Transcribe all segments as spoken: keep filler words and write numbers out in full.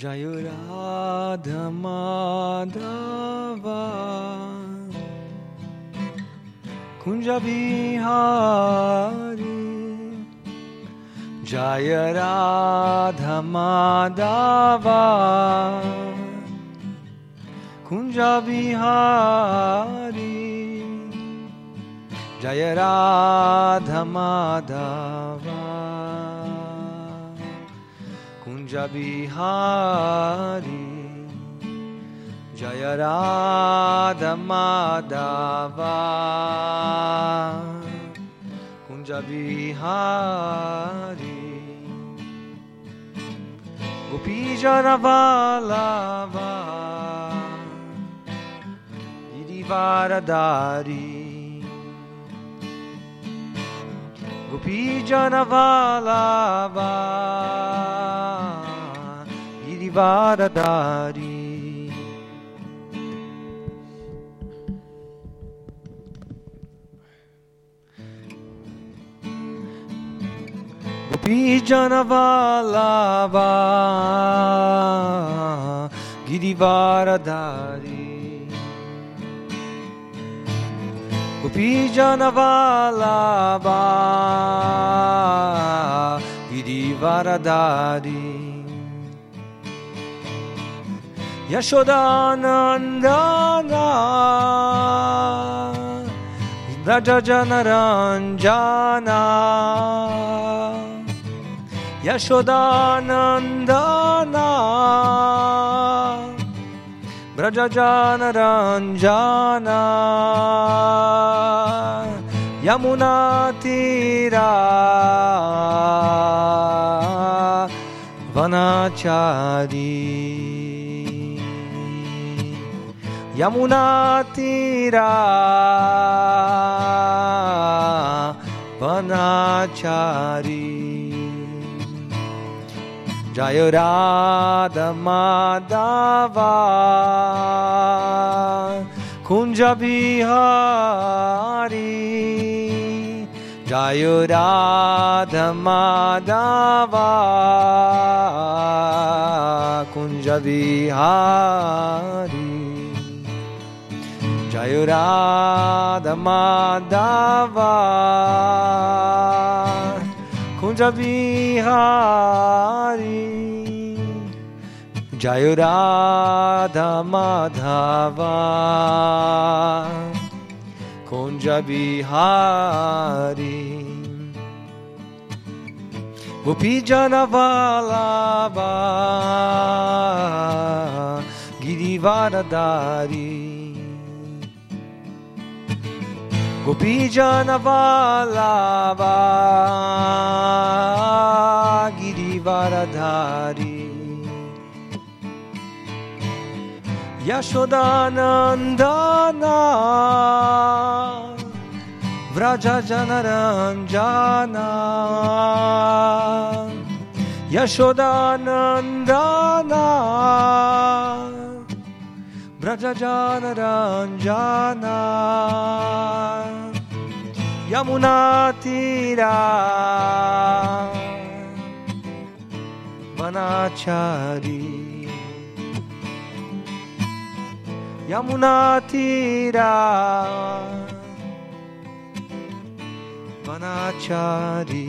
Jaya Radha Madhava Kunja Bihari Jaya Radha Madhava Kunja Bihari Jaya Radha Madhava Kunja Bihari Jaya Radha Madhava Kunja Bihari Gopi Jana Vallava Girivaradari Gopi Jana Vallava Girivaradari. Gopi Jana Vallava Girivaradari Gopi Jana Vallava Girivaradari Yashodanandana Raja Janaranjana Yashodanandana Brajajanaranjana Yamuna Tira Vanachari Yamuna Tira Vanachari Jaya Radha Madhava Kunja Bihari Jaya Radha Madhava Kunja Bihari Jaya Radha Madhava Kunja Bihari Jaya Radha Madhava Kunja Bihari Gopi Jana Vallava Girivaradari Gopi Jana Vallava Girivaradhari Yashodanandana Vrajajanaranjana Yashodanandana Vrajajanaranjana Yamuna Tira Vanachari Yamuna Tira Vanachari.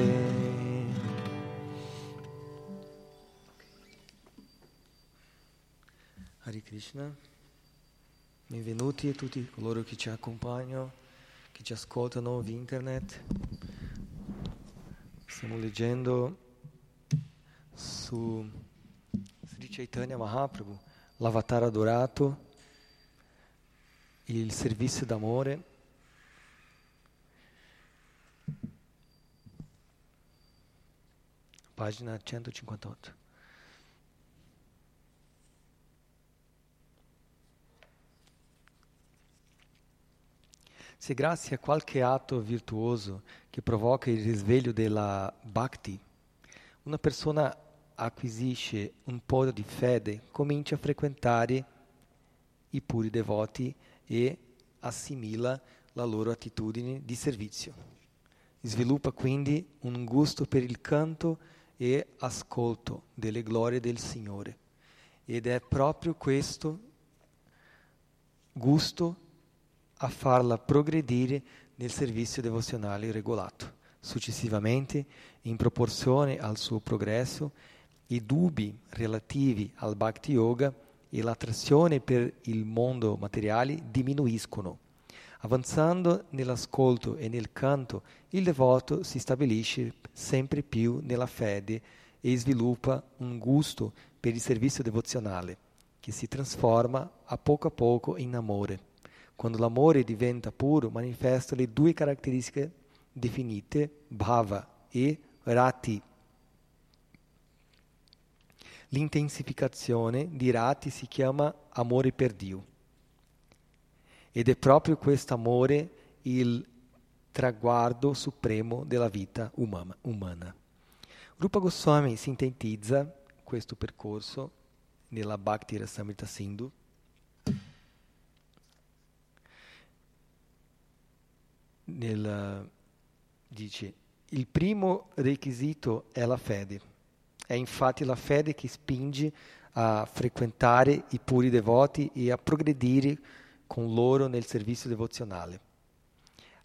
Hare Krishna, benvenuti a tutti coloro che ci accompagnano, che ci ascoltano via internet. Stiamo leggendo su Sri Chaitanya Mahaprabhu, l'Avatar adorato, il servizio d'amore. Pagina centocinquantotto. Se grazie a qualche atto virtuoso che provoca il risveglio della bhakti, una persona acquisisce un po' di fede, comincia a frequentare i puri devoti e assimila la loro attitudine di servizio. Sviluppa quindi un gusto per il canto e ascolto delle glorie del Signore. Ed è proprio questo gusto a farla progredire nel servizio devozionale regolato. Successivamente, in proporzione al suo progresso, i dubbi relativi al Bhakti Yoga e l'attrazione per il mondo materiale diminuiscono. Avanzando nell'ascolto e nel canto, il devoto si stabilisce sempre più nella fede e sviluppa un gusto per il servizio devozionale, che si trasforma a poco a poco in amore. Quando l'amore diventa puro, manifesta le due caratteristiche definite bhava e rati. L'intensificazione di rati si chiama amore per Dio. Ed è proprio questo amore il traguardo supremo della vita umana, umana. Rupa Goswami sintetizza questo percorso nella Bhakti Rasamrita Sindhu. Nel, dice, il primo requisito è la fede. È infatti la fede che spinge a frequentare i puri devoti e a progredire con loro nel servizio devozionale.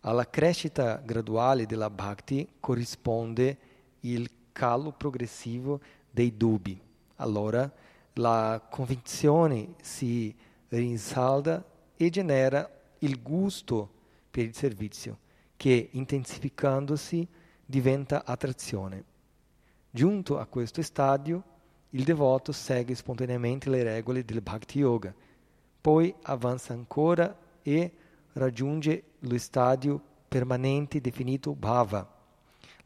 Alla crescita graduale della bhakti corrisponde il calo progressivo dei dubbi. Allora la convinzione si rinsalda e genera il gusto per il servizio, che intensificandosi diventa attrazione. Giunto a questo stadio, il devoto segue spontaneamente le regole del Bhakti Yoga, poi avanza ancora e raggiunge lo stadio permanente definito Bhava.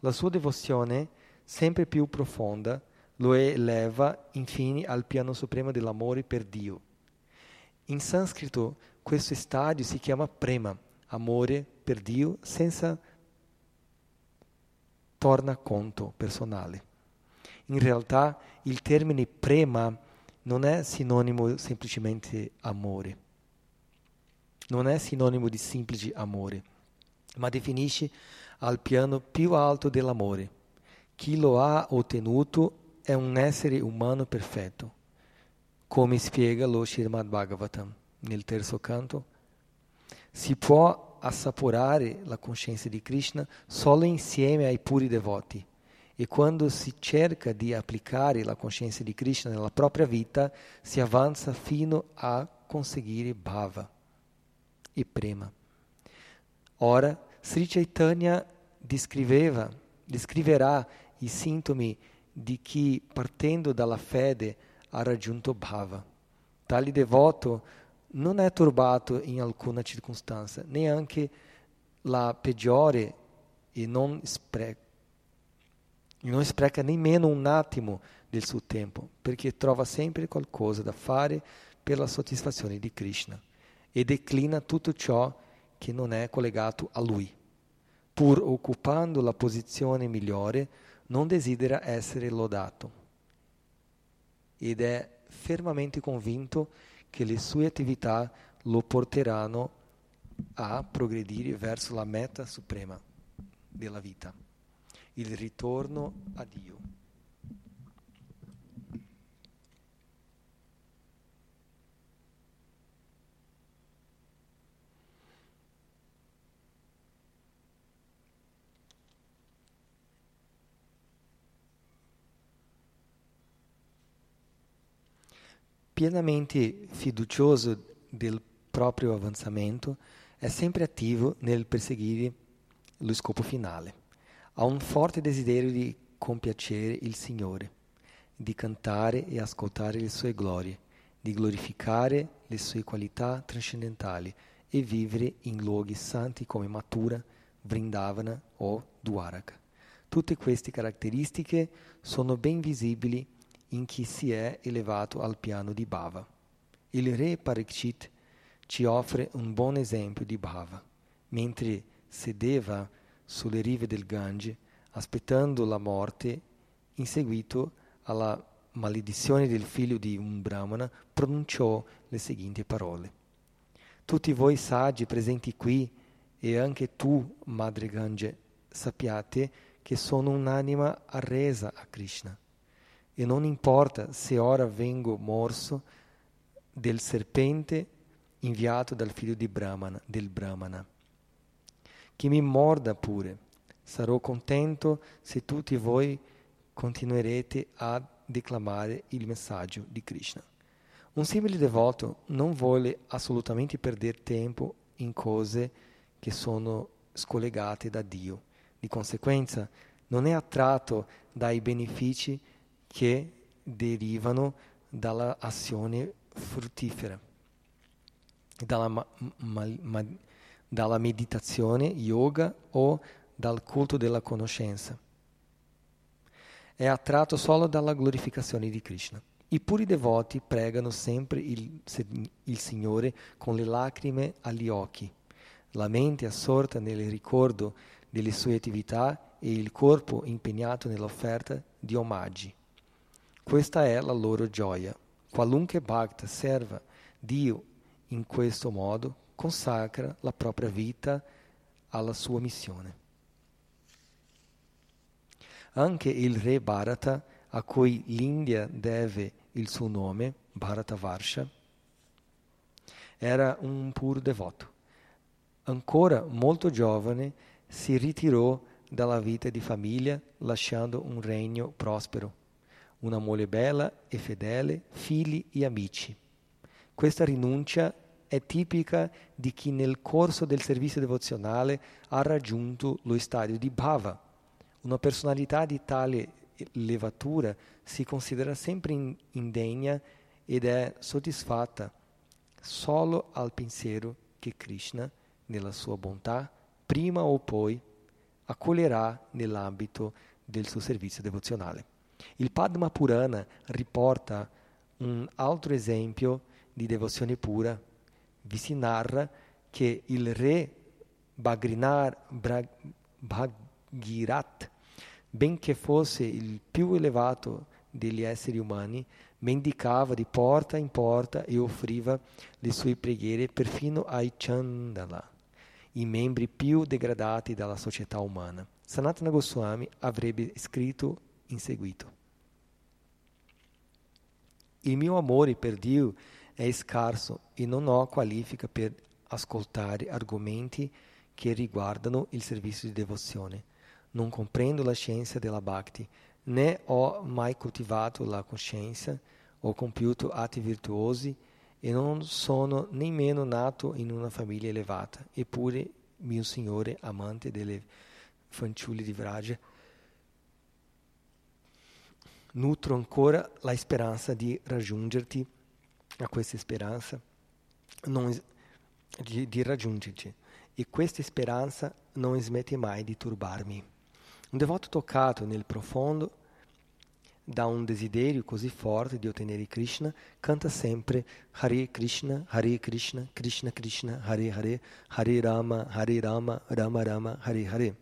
La sua devozione, sempre più profonda, lo eleva infine al piano supremo dell'amore per Dio. In sanscrito questo stadio si chiama prema, amore per Dio senza tornaconto personale. In realtà il termine prema non è sinonimo semplicemente amore, non è sinonimo di semplice amore, ma definisce al piano più alto dell'amore. Chi lo ha ottenuto è un essere umano perfetto, come spiega lo Shrimad Bhagavatam nel terzo canto. Si può assaporare la coscienza di Krishna solo insieme ai puri devoti, e quando si cerca di applicare la coscienza di Krishna nella propria vita si avanza fino a conseguire bhava e prema. Ora Sri Chaitanya descriveva, descriverà i sintomi di chi partendo dalla fede ha raggiunto bhava. Tale devoto non è turbato in alcuna circostanza, neanche la peggiore, e non spreca, non spreca nemmeno un attimo del suo tempo, perché trova sempre qualcosa da fare per la soddisfazione di Krishna e declina tutto ciò che non è collegato a lui. Pur occupando la posizione migliore, non desidera essere lodato ed è fermamente convinto che le sue attività lo porteranno a progredire verso la meta suprema della vita, il ritorno a Dio. Pienamente fiducioso del proprio avanzamento, è sempre attivo nel perseguire lo scopo finale. Ha un forte desiderio di compiacere il Signore, di cantare e ascoltare le sue glorie, di glorificare le sue qualità trascendentali e vivere in luoghi santi come Mathura, Vrindavana o Dwaraka. Tutte queste caratteristiche sono ben visibili in chi si è elevato al piano di Bhava. Il re Parikshit ci offre un buon esempio di Bhava. Mentre sedeva sulle rive del Gange, aspettando la morte, in seguito alla maledizione del figlio di un brahmana, pronunciò le seguenti parole: tutti voi saggi presenti qui, e anche tu, madre Gange, sappiate che sono un'anima arresa a Krishna. E non importa se ora vengo morso del serpente inviato dal figlio di Brahmana, del Brahmana. Che mi morda pure, sarò contento se tutti voi continuerete a declamare il messaggio di Krishna. Un simile devoto non vuole assolutamente perdere tempo in cose che sono scollegate da Dio. Di conseguenza non è attratto dai benefici che derivano dall'azione fruttifera, dalla, ma, ma, dalla meditazione, yoga o dal culto della conoscenza. È attratto solo dalla glorificazione di Krishna. I puri devoti pregano sempre il, il Signore con le lacrime agli occhi, la mente assorta nel ricordo delle sue attività e il corpo impegnato nell'offerta di omaggi. Questa è la loro gioia. Qualunque bhakta serva Dio in questo modo consacra la propria vita alla sua missione. Anche il re Bharata, a cui l'India deve il suo nome, Bharatavarsha, era un puro devoto. Ancora molto giovane si ritirò dalla vita di famiglia lasciando un regno prospero, una moglie bella e fedele, figli e amici. Questa rinuncia è tipica di chi nel corso del servizio devozionale ha raggiunto lo stadio di Bhava. Una personalità di tale levatura si considera sempre indegna ed è soddisfatta solo al pensiero che Krishna, nella sua bontà, prima o poi accoglierà nell'ambito del suo servizio devozionale. Il Padma Purana riporta un altro esempio di devozione pura. Vi si narra che il re Bhagirath, benché fosse il più elevato degli esseri umani, mendicava di porta in porta e offriva le sue preghiere perfino ai Chandala, i membri più degradati dalla società umana. Sanatana Goswami avrebbe scritto in seguito: il mio amore per Dio è scarso e non ho qualifica per ascoltare argomenti che riguardano il servizio di devozione. Non comprendo la scienza della Bhakti, né ho mai coltivato la coscienza, ho compiuto atti virtuosi e non sono nemmeno nato in una famiglia elevata. Eppure mio Signore, amante delle fanciulle di Vraja, nutro ancora la speranza di raggiungerti. A questa speranza non, di, di raggiungerti, e questa speranza non smette mai di turbarmi. Un devoto toccato nel profondo da un desiderio così forte di ottenere Krishna canta sempre Hare Krishna, Hare Krishna, Krishna Krishna, Hare Hare, Hare Rama, Hare Rama, Rama Rama, Hare Hare.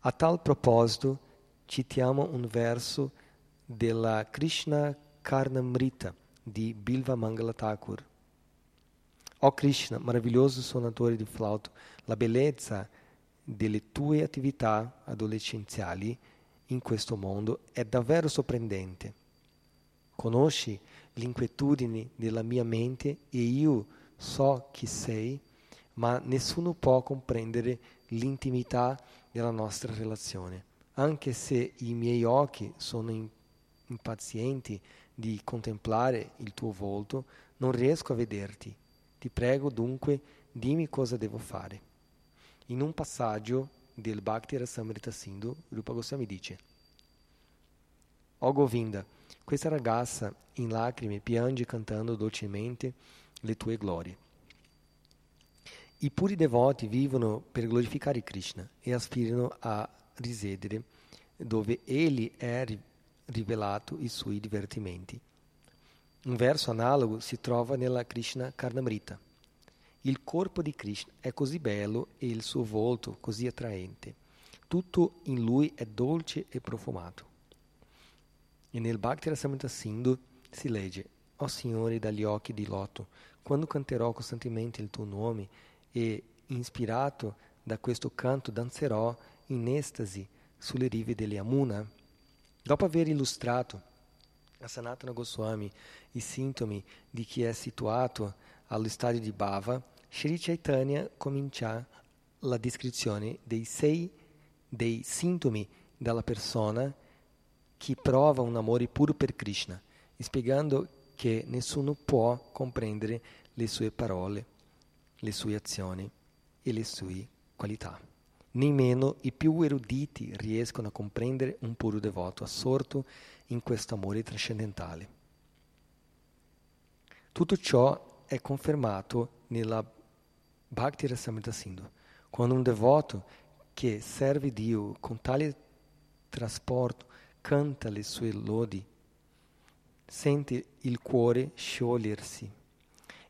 A tal proposito citiamo un verso della Krishna Karnamrita di Bilva Mangala Thakur. O Krishna, meraviglioso suonatore di flauto, la bellezza delle tue attività adolescenziali in questo mondo è davvero sorprendente. Conosci l'inquietudine della mia mente e io so chi sei, ma nessuno può comprendere l'intimità della nostra relazione. Anche se i miei occhi sono impazienti di contemplare il tuo volto, non riesco a vederti. Ti prego dunque, dimmi cosa devo fare. In un passaggio del Bhakti Rasamrita Sindhu, Rupa Goswami dice: O Govinda, questa ragazza in lacrime piange cantando dolcemente le tue glorie. I puri devoti vivono per glorificare Krishna e aspirano a risiedere dove egli è rivelato i suoi divertimenti. Un verso analogo si trova nella Krishna Karnamrita. Il corpo di Krishna è così bello e il suo volto così attraente. Tutto in lui è dolce e profumato. E nel Bhakti Rasamrita Sindhu si legge: O Signore dagli occhi di loto, quando canterò costantemente il tuo nome e, ispirato da questo canto, danzerò in estasi sulle rive delle Yamuna. Dopo aver illustrato a Sanatana Goswami i sintomi di chi è situato allo stadio di Bhava, Sri Chaitanya comincia la descrizione dei sei dei sintomi della persona che prova un amore puro per Krishna, spiegando che nessuno può comprendere le sue parole, le sue azioni e le sue qualità. Nemmeno i più eruditi riescono a comprendere un puro devoto assorto in questo amore trascendentale. Tutto ciò è confermato nella Bhakti Rasamrita Sindhu, quando un devoto che serve Dio con tale trasporto canta le sue lodi, sente il cuore sciogliersi,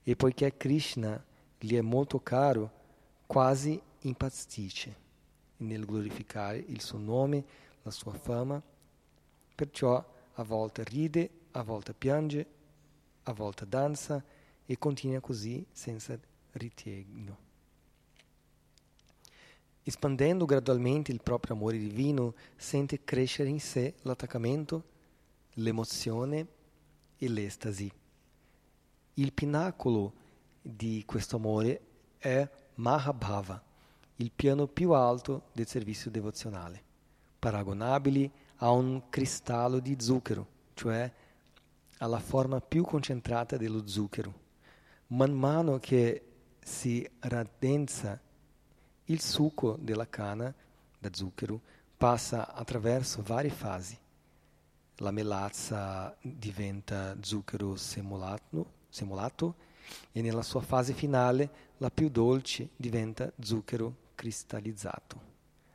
e poiché Krishna gli è molto caro, quasi impazzisce nel glorificare il suo nome, la sua fama. Perciò a volte ride, a volte piange, a volte danza e continua così senza ritegno. Espandendo gradualmente il proprio amore divino, sente crescere in sé l'attaccamento, l'emozione e l'estasi. Il pinacolo di questo amore è Mahabhava, il piano più alto del servizio devozionale, paragonabili a un cristallo di zucchero, cioè alla forma più concentrata dello zucchero. Man mano che si raddensa il succo della canna da zucchero passa attraverso varie fasi. La melazza diventa zucchero semolato, semolato e nella sua fase finale la più dolce diventa zucchero cristallizzato.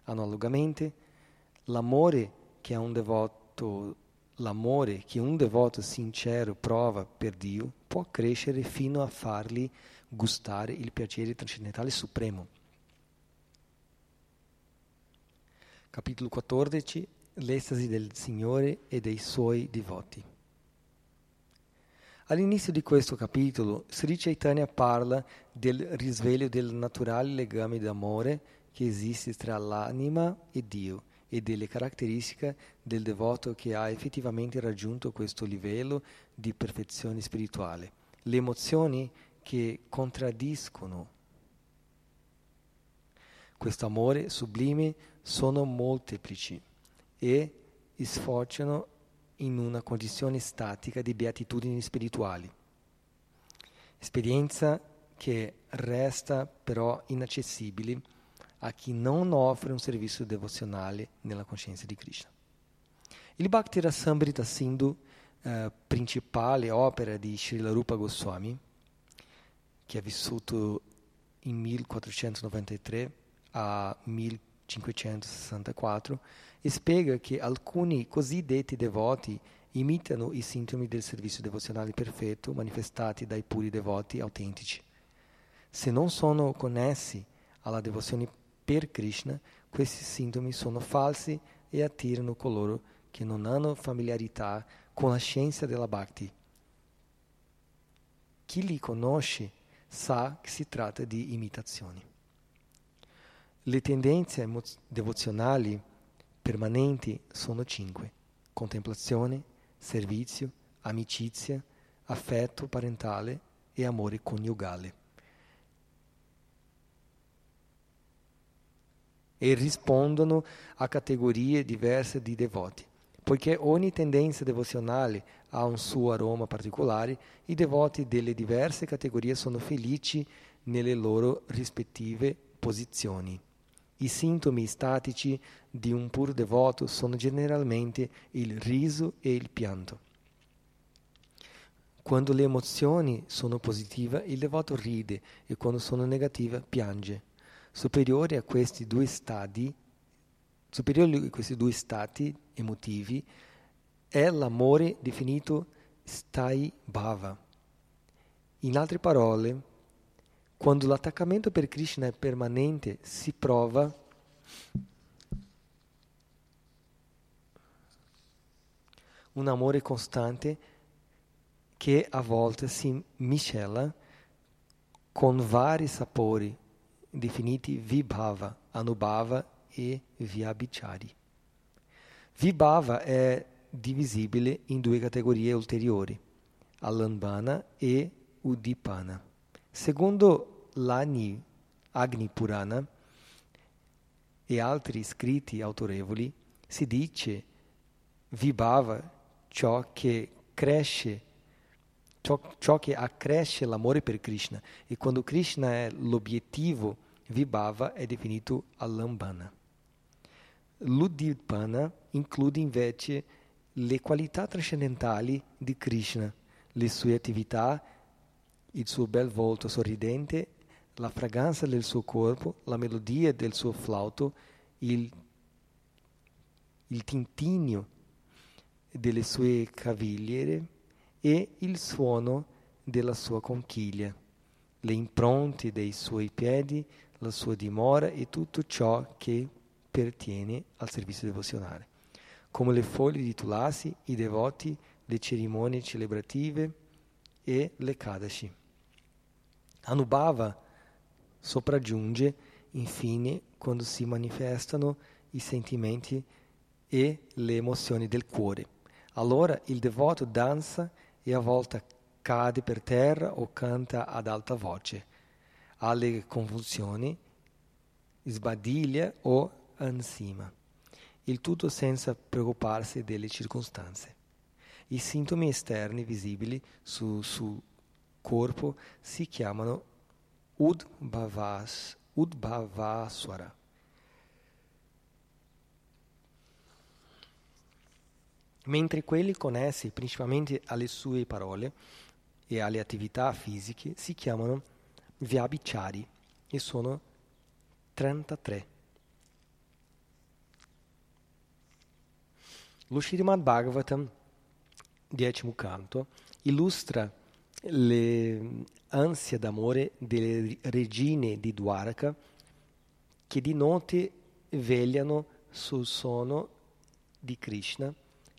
Analogamente, l'amore che un devoto l'amore che un devoto sincero prova per Dio può crescere fino a fargli gustare il piacere trascendentale supremo. Capitolo quattordici, l'estasi del Signore e dei Suoi devoti. All'inizio di questo capitolo, Sri Chaitanya parla del risveglio del naturale legame d'amore che esiste tra l'anima e Dio e delle caratteristiche del devoto che ha effettivamente raggiunto questo livello di perfezione spirituale. Le emozioni che contraddiscono questo amore sublime sono molteplici e sfociano in una condizione statica di beatitudini spirituali, esperienza che resta però inaccessibile a chi non offre un servizio devozionale nella coscienza di Krishna. Il Bhakti Rasamrita Sindhu, eh, principale opera di Srila Rupa Goswami, che ha vissuto in millequattrocentonovantatré a millecinquecentosessantaquattro, spiega che alcuni cosiddetti devoti imitano i sintomi del servizio devozionale perfetto manifestati dai puri devoti autentici. Se non sono connessi alla devozione per Krishna, questi sintomi sono falsi e attirano coloro che non hanno familiarità con la scienza della Bhakti. Chi li conosce sa che si tratta di imitazioni. Le tendenze emo- devozionali permanenti sono cinque: contemplazione, servizio, amicizia, affetto parentale e amore coniugale, e rispondono a categorie diverse di devoti. Poiché ogni tendenza devozionale ha un suo aroma particolare, i devoti delle diverse categorie sono felici nelle loro rispettive posizioni. I sintomi statici di un pur devoto sono generalmente il riso e il pianto. Quando le emozioni sono positive, il devoto ride, e quando sono negative, piange. Superiori a questi due stadi, superiori a questi due stati emotivi, è l'amore definito stai bhava. In altre parole, quando l'attaccamento per Krishna è permanente, si prova un amore costante che a volte si miscela con vari sapori definiti vibhava, anubhava e vyabhichari. Vibhava è divisibile in due categorie ulteriori, alambana e udipana. Secondo l'Agni, Agni Purana e altri scritti autorevoli, si dice vibhava ciò che cresce Ciò, ciò che accresce l'amore per Krishna, e quando Krishna è l'obiettivo, vibhava è definito alambana. L'udipana include invece le qualità trascendentali di Krishna, le sue attività, il suo bel volto sorridente, la fragranza del suo corpo, la melodia del suo flauto, il, il tintinio delle sue cavigliere e il suono della sua conchiglia, le impronte dei suoi piedi, la sua dimora e tutto ciò che pertiene al servizio devozionale. Come le foglie di Tulasi, i devoti, le cerimonie celebrative e le kadashi. Anubhava sopraggiunge infine quando si manifestano i sentimenti e le emozioni del cuore. Allora il devoto danza e a volte cade per terra o canta ad alta voce, ha le convulsioni, sbadiglia o ansima, il tutto senza preoccuparsi delle circostanze. I sintomi esterni visibili sul su corpo si chiamano udbhavas, udbhavaswara. Mentre quelli connessi principalmente alle sue parole e alle attività fisiche si chiamano vyabhichari e sono trentatré. Lo Shrimad Bhagavatam decimo canto, illustra l'ansia d'amore delle regine di Dwaraka che di notte vegliano sul sonno di Krishna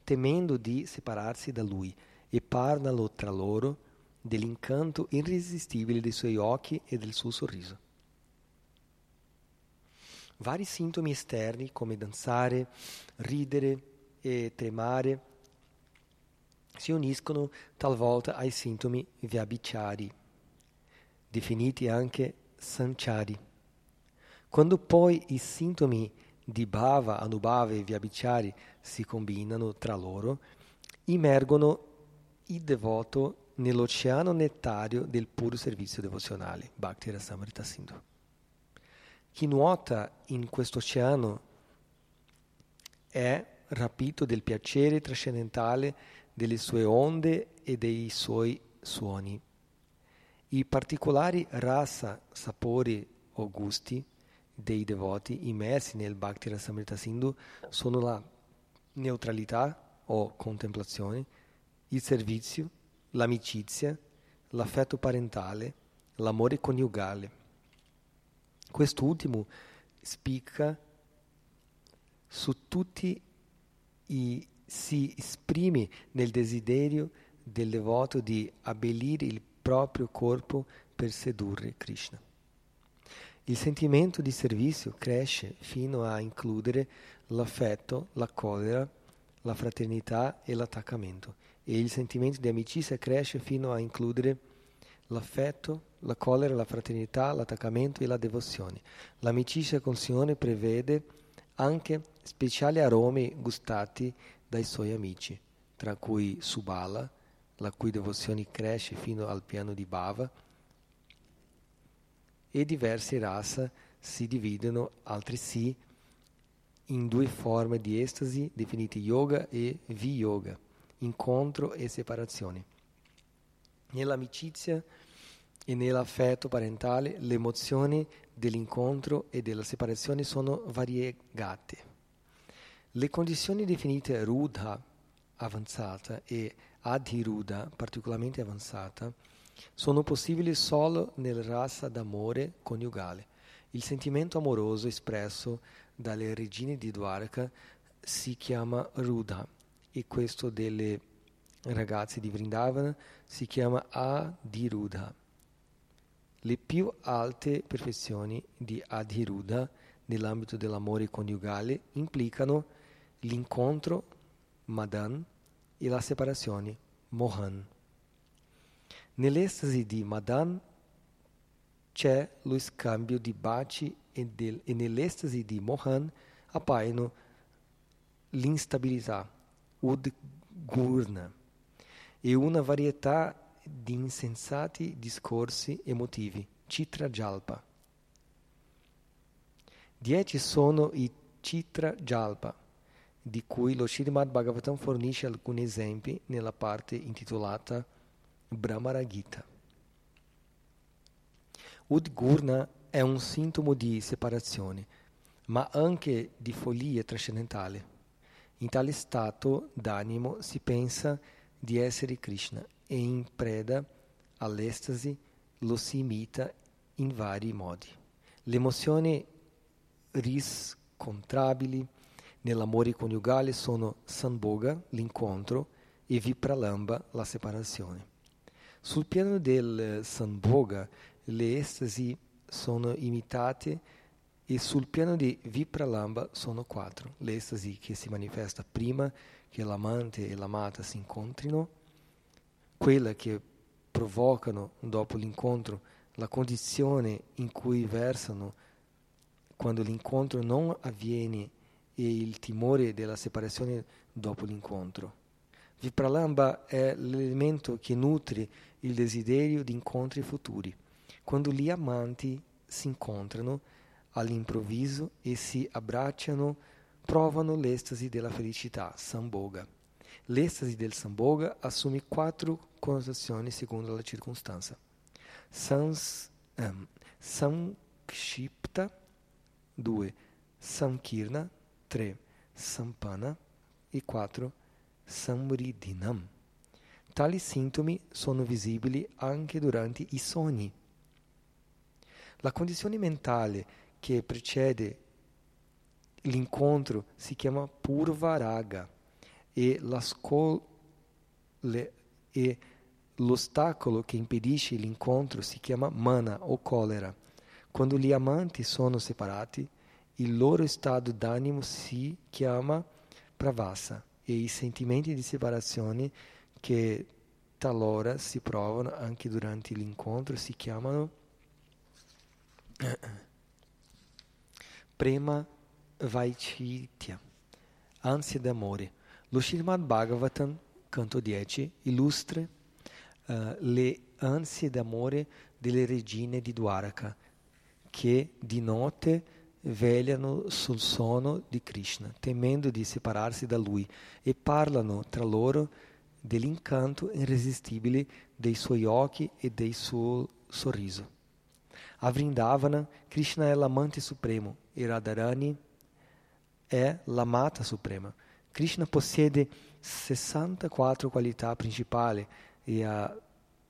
temendo di separarsi da lui, e parlano tra loro dell'incanto irresistibile dei suoi occhi e del suo sorriso. Vari sintomi esterni come danzare, ridere e tremare si uniscono talvolta ai sintomi vyabhichari, definiti anche sanchari. Quando poi i sintomi di bhava, anubhava e vyabhichari si combinano tra loro, immergono il devoto nell'oceano nettario del puro servizio devozionale, Bhakti Rasamrita Sindhu. Chi nuota in questo oceano è rapito del piacere trascendentale delle sue onde e dei suoi suoni. I particolari rasa, sapori o gusti dei devoti immersi nel Bhakti Rasamrita Sindhu sono la neutralità o contemplazione, il servizio, l'amicizia, l'affetto parentale, l'amore coniugale. Quest'ultimo spicca su tutti i si esprime nel desiderio del devoto di abbellire il proprio corpo per sedurre Krishna. Il sentimento di servizio cresce fino a includere l'affetto, la collera, la fraternità e l'attaccamento, e il sentimento di amicizia cresce fino a includere l'affetto, la collera, la fraternità, l'attaccamento e la devozione. L'amicizia con Signore prevede anche speciali aromi gustati dai suoi amici, tra cui Subala, la cui devozione cresce fino al piano di Bhava, e diverse rasa si dividono altresì in due forme di estasi definite yoga e viyoga, incontro e separazione. Nell'amicizia e nell'affetto parentale le emozioni dell'incontro e della separazione sono variegate. Le condizioni definite rudha, avanzata, e adhiruddha, particolarmente avanzata, sono possibili solo nel rasa d'amore coniugale. Il sentimento amoroso espresso dalle regine di Dwaraka si chiama rudha, e questo delle ragazze di Vrindavana si chiama adhiruddha. Le più alte perfezioni di adhiruddha nell'ambito dell'amore coniugale implicano l'incontro, Madan, e la separazione, Mohan. Nell'estasi di Madan c'è lo scambio di baci e, del, e nell'estasi di Mohan appaiono l'instabilità, Udgurna, e una varietà di insensati discorsi emotivi, Chitra Jalpa. Dieci sono i Chitra Jalpa, di cui lo Shrimad Bhagavatam fornisce alcuni esempi nella parte intitolata Brahma Gita. Udgurna è un sintomo di separazione, ma anche di follia trascendentale. In tale stato d'animo si pensa di essere Krishna e in preda all'estasi lo si imita in vari modi. Le emozioni riscontrabili nell'amore coniugale sono Sambhoga, l'incontro, e Vipralamba, la separazione. Sul piano del Sambhoga le estasi sono imitate e sul piano di Vipralamba sono quattro. Le estasi che si manifesta prima che l'amante e l'amata si incontrino, quella che provocano dopo l'incontro la condizione in cui versano quando l'incontro non avviene e il timore della separazione dopo l'incontro. Vipralamba è l'elemento che nutre il desiderio di incontri futuri, quando gli amanti si incontrano all'improvviso e si abbracciano, provano l'estasi della felicità, Sambhoga. L'estasi del Sambhoga assume quattro connotazioni secondo la circostanza. Sans, um, Sankshipta, due. Sankirna, tre. Sampana, e quattro. Samridinam, Tali sintomi sono visibili anche durante i sogni. La condizione mentale che precede l'incontro si chiama purvaraga e, l'ascol- le- e l'ostacolo che impedisce l'incontro si chiama mana o collera. Quando gli amanti sono separati, il loro stato d'animo si chiama pravasa e i sentimenti di separazione che talora si provano anche durante l'incontro si chiamano prema vaichitya, ansia d'amore. Lo Shrimad Bhagavatam, canto dieci, illustra uh, le ansie d'amore delle regine di Dwaraka che di notte vegliano sul sonno di Krishna, temendo di separarsi da lui, e parlano tra loro dell'incanto irresistibile dei suoi occhi e del suo sorriso. A Vrindavana, Krishna è l'amante supremo e Radharani è l'amata suprema. Krishna possiede sessantaquattro qualità principali e a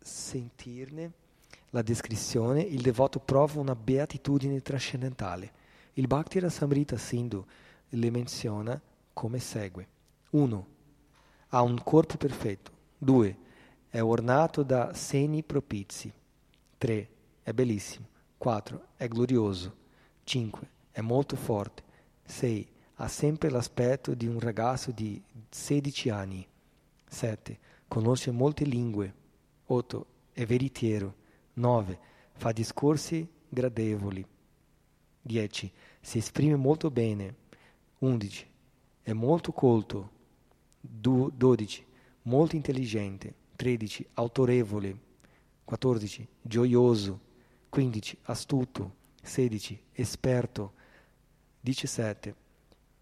sentirne la descrizione il devoto prova una beatitudine trascendentale. Il Bhakti Rasamrita Sindhu le menziona come segue. uno. Ha un corpo perfetto. due. È ornato da seni propizi. tre. È bellissimo. quattro. È glorioso. cinque. È molto forte. sei. Ha sempre l'aspetto di un ragazzo di sedici anni. sette. Conosce molte lingue. otto. È veritiero. nove. Fa discorsi gradevoli. dieci. Si esprime molto bene. undici. È molto colto. dodici. Molto intelligente. tredici. Autorevole. quattordici. Gioioso. quindici. Astuto. sedici. Esperto. diciassette.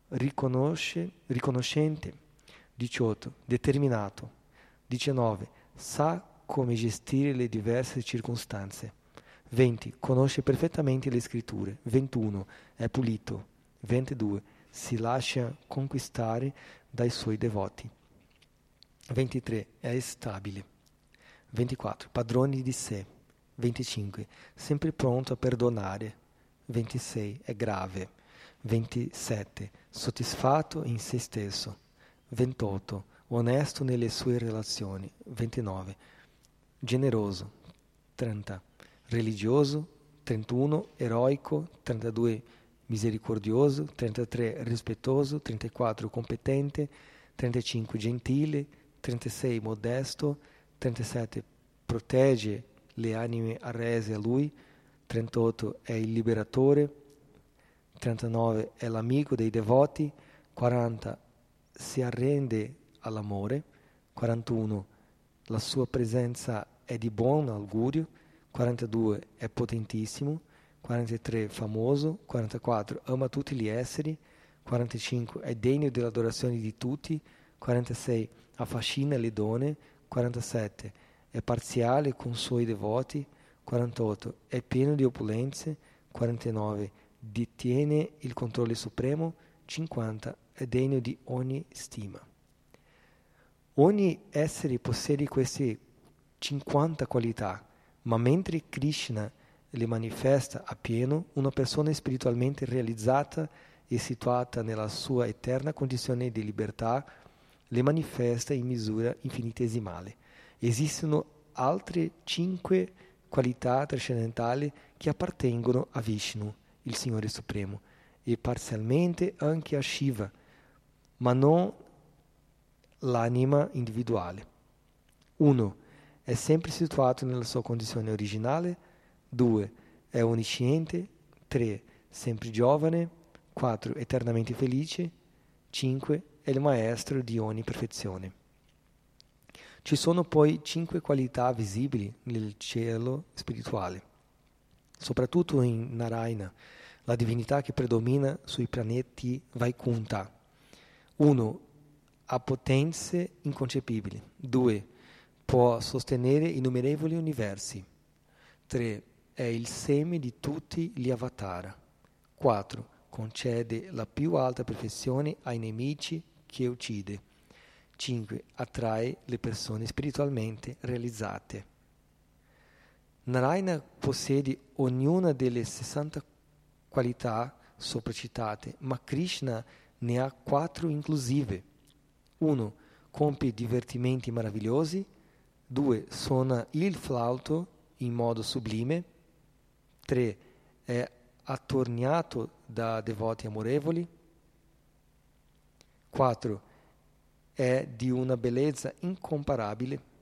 Riconosce, riconoscente. diciotto. Determinato. diciannove. Sa come gestire le diverse circostanze. venti. Conosce perfettamente le scritture. ventuno. È pulito. ventidue. Si lascia conquistare dai suoi devoti. ventitré. È stabile. ventiquattro. Padrone di sé. venticinque. Sempre pronto a perdonare. ventisei. È grave. ventisette. Soddisfatto in se stesso. ventotto. Onesto nelle sue relazioni. ventinove. Generoso. trenta. Religioso. trentuno. Eroico. trentadue. Misericordioso. trentatré. Rispettoso. trentaquattro. Competente. trentacinque. Gentile. trentasei. Modesto. trentasette. Protegge le anime arrese a lui. trentotto. È il liberatore. trentanove. È l'amico dei devoti. quaranta. Si arrende all'amore. quarantuno. La sua presenza è di buon augurio. quarantadue. È potentissimo. quarantatré. Famoso. quarantaquattro. Ama tutti gli esseri. quarantacinque. È degno dell'adorazione di tutti. quarantasei. Affascina le donne. quarantasette. È parziale con suoi devoti. quarantotto. È pieno di opulenze. quarantanove. Detiene il controllo supremo. cinquanta. È degno di ogni stima. Ogni essere possiede queste cinquanta qualità, ma mentre Krishna le manifesta appieno, una persona spiritualmente realizzata e situata nella sua eterna condizione di libertà le manifesta in misura infinitesimale. Esistono altre cinque qualità trascendentali che appartengono a Vishnu, il Signore Supremo, e parzialmente anche a Shiva, ma non l'anima individuale. uno. È sempre situato nella sua condizione originale. due. È onnisciente. tre. Sempre giovane. quattro. Eternamente felice. cinque. È il maestro di ogni perfezione. Ci sono poi cinque qualità visibili nel cielo spirituale, soprattutto in Narayana, la divinità che predomina sui pianeti Vaikunta. uno. Ha potenze inconcepibili. due. Può sostenere innumerevoli universi. tre. È il seme di tutti gli avatara. quattro. Concede la più alta perfezione ai nemici che uccide. cinque. Attrae le persone spiritualmente realizzate. Narayana possiede ognuna delle sessanta qualità sopracitate, ma Krishna ne ha quattro inclusive. uno. Compie divertimenti meravigliosi. due. Suona il flauto in modo sublime. tre. È attorniato da devoti amorevoli. quattro. È di una bellezza incomparabile.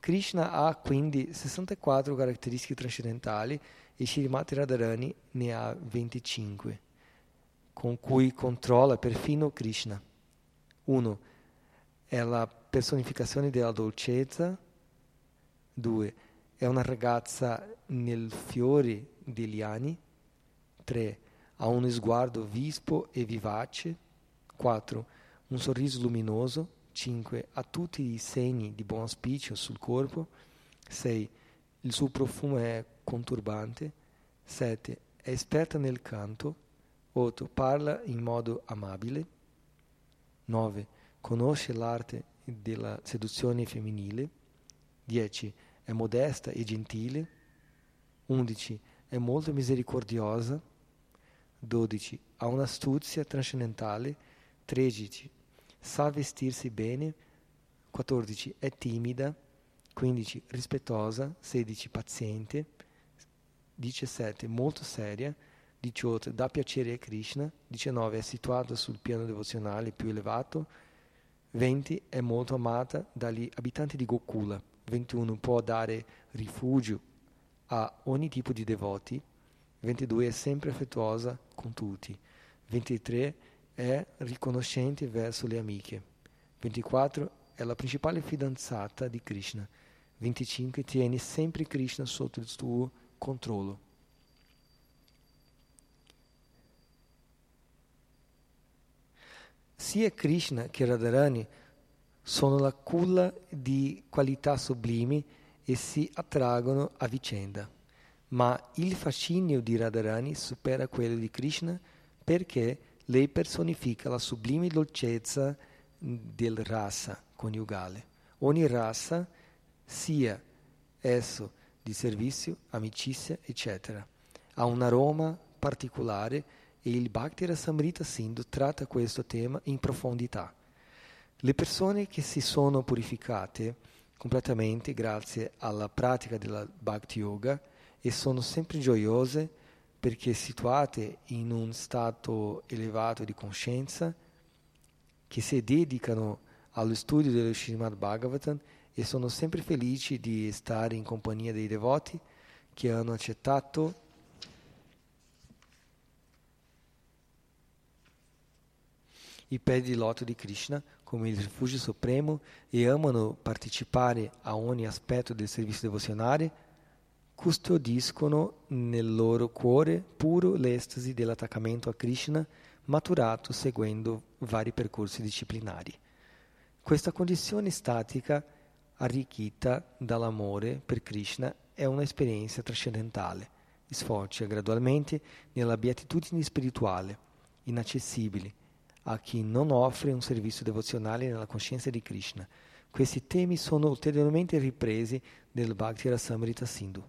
Krishna ha quindi sessantaquattro caratteristiche trascendentali e Srimati Radharani ne ha venticinque, con cui controlla perfino Krishna. uno. È la personificazione della dolcezza. due. È una ragazza nel fiore degli anni. tre. Ha uno sguardo vispo e vivace. quattro. Un sorriso luminoso. cinque. Ha tutti i segni di buon auspicio sul corpo. sei. Il suo profumo è conturbante. sette. È esperta nel canto. otto. Parla in modo amabile. nove. Conosce l'arte della seduzione femminile. dieci. È modesta e gentile. undici. È molto misericordiosa. dodici. Ha un'astuzia trascendentale. tredici. Sa vestirsi bene. quattordici. È timida. quindici. Rispettosa. sedici. Paziente. diciassette. Molto seria. diciotto. Dà piacere a Krishna. diciannove. È situata sul piano devozionale più elevato. venti. È molto amata dagli abitanti di Gokula. ventuno. Può dare rifugio a ogni tipo di devoti. ventidue. È sempre affettuosa con tutti. ventitré. È riconoscente verso le amiche. ventiquattro. È la principale fidanzata di Krishna. venticinque. Tiene sempre Krishna sotto il suo controllo. Sia Krishna che Radharani sono la culla di qualità sublimi e si attraggono a vicenda, ma il fascinio di Radharani supera quello di Krishna perché lei personifica la sublime dolcezza del rasa coniugale. Ogni rasa, sia esso di servizio, amicizia, eccetera, ha un aroma particolare e il Bhakti Rasamrita Sindhu tratta questo tema in profondità. Le persone che si sono purificate completamente grazie alla pratica della Bhakti Yoga e sono sempre gioiose perché situate in un stato elevato di coscienza, che si dedicano allo studio dello Shrimad Bhagavatam e sono sempre felici di stare in compagnia dei devoti che hanno accettato i piedi di loto di Krishna come il rifugio supremo e amano partecipare a ogni aspetto del servizio devozionale. Custodiscono nel loro cuore puro l'estasi dell'attaccamento a Krishna maturato seguendo vari percorsi disciplinari. Questa condizione statica arricchita dall'amore per Krishna è un'esperienza trascendentale, sfocia gradualmente nella beatitudine spirituale, inaccessibile a chi non offre un servizio devozionale nella coscienza di Krishna. Questi temi sono ulteriormente ripresi nel Bhakti Rasamrita Sindhu.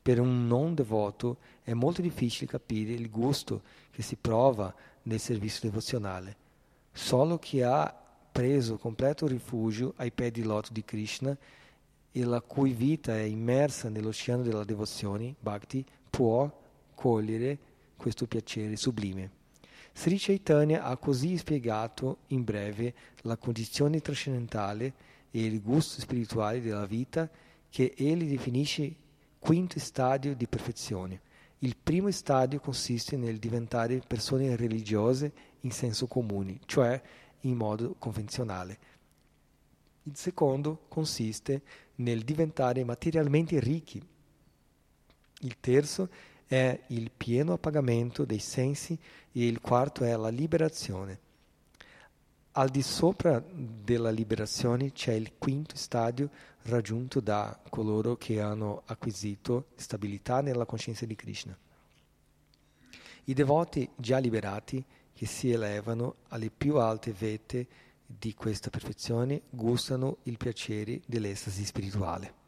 Per un non devoto è molto difficile capire il gusto che si prova nel servizio devozionale. Solo chi ha preso completo rifugio ai piedi di loto di Krishna e la cui vita è immersa nell'oceano della devozione, Bhakti, può cogliere questo piacere sublime. Sri Chaitanya ha così spiegato in breve la condizione trascendentale e il gusto spirituale della vita che egli definisce quinto stadio di perfezione. Il primo stadio consiste nel diventare persone religiose in senso comune, cioè in modo convenzionale. Il secondo consiste nel diventare materialmente ricchi. Il terzo è il pieno appagamento dei sensi e il quarto è la liberazione. Al di sopra della liberazione c'è il quinto stadio raggiunto da coloro che hanno acquisito stabilità nella coscienza di Krishna. I devoti già liberati che si elevano alle più alte vette di questa perfezione gustano il piacere dell'estasi spirituale.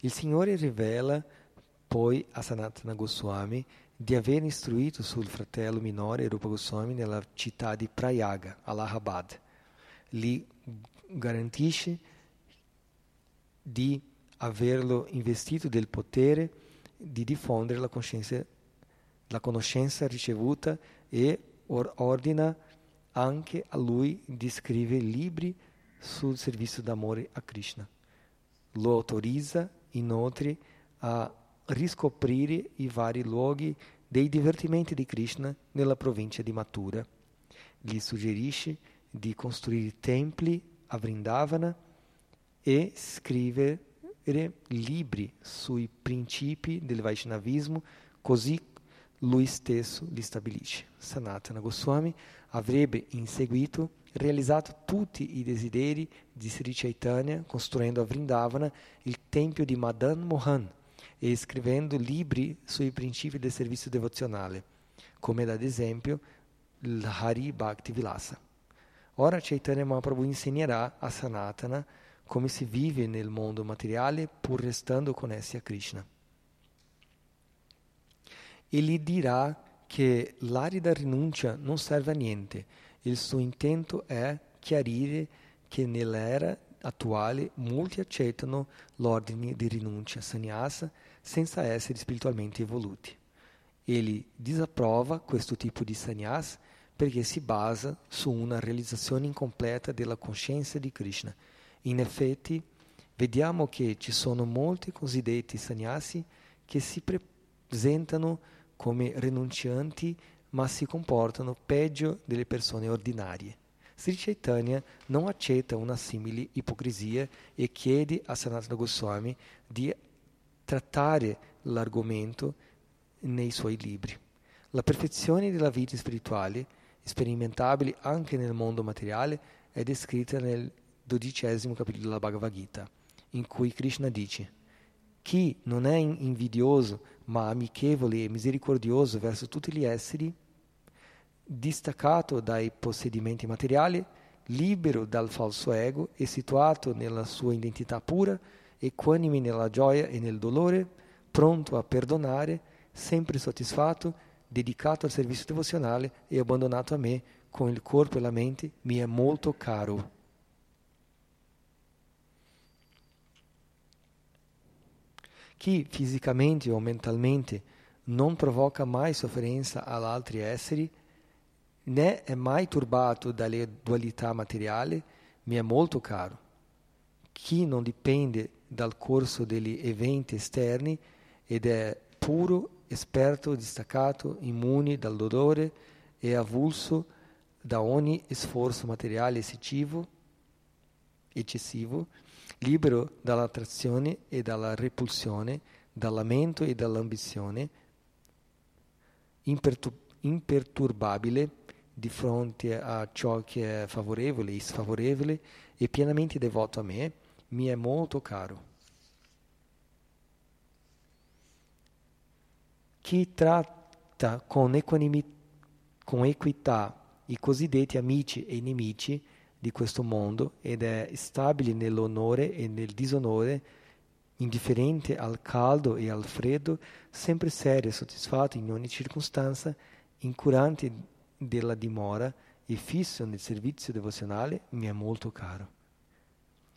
Il Signore rivela poi a Sanatana Goswami di aver istruito sul fratello minore Rupa Goswami nella città di Prayaga, all'Ahabad. Lì garantisce di averlo investito del potere di diffondere la conoscenza, la conoscenza ricevuta e or- ordina anche a lui di scrivere libri sul servizio d'amore a Krishna. Lo autorizza inoltre a riscoprire i vari luoghi dei divertimenti di Krishna nella provincia di Mathura. Gli suggerisce di costruire templi a Vrindavana e scrivere libri sui principi del Vaishnavismo, così lui stesso li stabilisce. Sanatana Goswami avrebbe in seguito realizzato tutti i desideri di Sri Chaitanya costruendo a Vrindavana il tempio di Madan Mohan e scrivendo libri sui principi del servizio devozionale, come ad esempio l'Hari Bhakti Vilasa. Ora Chaitanya Mahaprabhu insegnerà a Sanatana come si vive nel mondo materiale pur restando connessi a Krishna. E gli dirà che l'arida rinuncia non serve a niente. Il suo intento è chiarire che nell'era attuale molti accettano l'ordine di rinuncia sannyasa senza essere spiritualmente evoluti. Egli disapprova questo tipo di sannyasa perché si basa su una realizzazione incompleta della coscienza di Krishna. In effetti, vediamo che ci sono molti cosiddetti sannyasi che si presentano come rinuncianti ma si comportano peggio delle persone ordinarie. Sri Chaitanya non accetta una simile ipocrisia e chiede a Sanatana Goswami di trattare l'argomento nei suoi libri. La perfezione della vita spirituale, sperimentabile anche nel mondo materiale, è descritta nel dodicesimo capitolo della Bhagavad Gita, in cui Krishna dice: chi non è invidioso ma amichevole e misericordioso verso tutti gli esseri, distaccato dai possedimenti materiali, libero dal falso ego e situato nella sua identità pura, equanime nella gioia e nel dolore, pronto a perdonare, sempre soddisfatto, dedicato al servizio devozionale e abbandonato a me con il corpo e la mente, mi è molto caro. Chi fisicamente o mentalmente non provoca mai sofferenza ad altri esseri, né è mai turbato dalle dualità materiali, mi è molto caro. Chi non dipende dal corso degli eventi esterni ed è puro, esperto, distaccato, immune dal dolore e avulso da ogni sforzo materiale eccessivo, eccessivo, libero dall'attrazione e dalla repulsione, dal lamento e dall'ambizione, impertu- imperturbabile di fronte a ciò che è favorevole e sfavorevole e pienamente devoto a me, mi è molto caro. Chi tratta con, equanimi- con equità i cosiddetti amici e nemici di questo mondo ed è stabile nell'onore e nel disonore, indifferente al caldo e al freddo, sempre serio e soddisfatto in ogni circostanza, incurante della dimora e fisso nel servizio devozionale, mi è molto caro.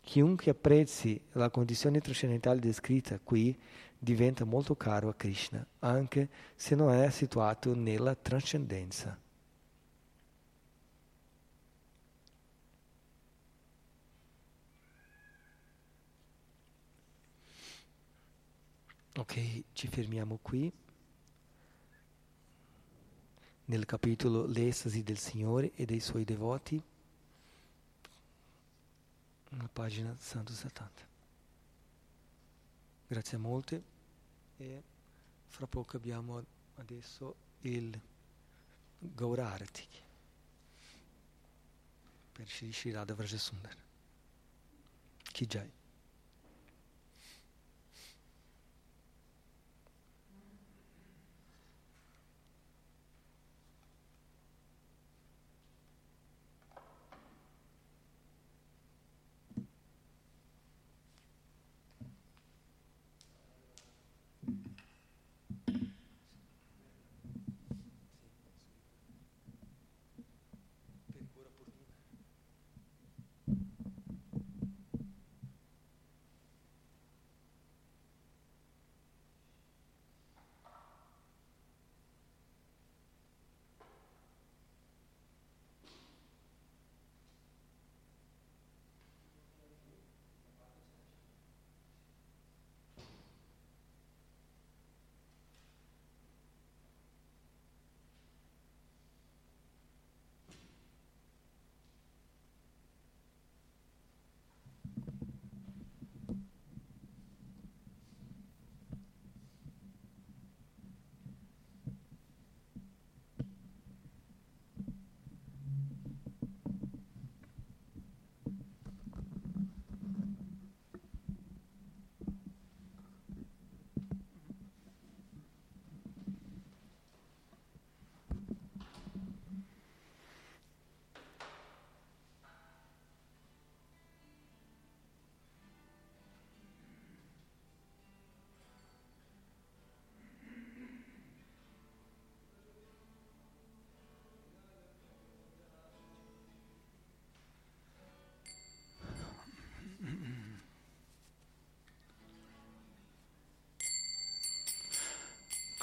Chiunque apprezzi la condizione trascendentale descritta qui diventa molto caro a Krishna, anche se non è situato nella trascendenza. Ok, ci fermiamo qui. Nel capitolo L'estasi del Signore e dei Suoi Devoti, la pagina centosettanta. Grazie molte. E fra poco abbiamo adesso il Gaurarati per Shri Shri Radha Vrajasundara. Ki Jai.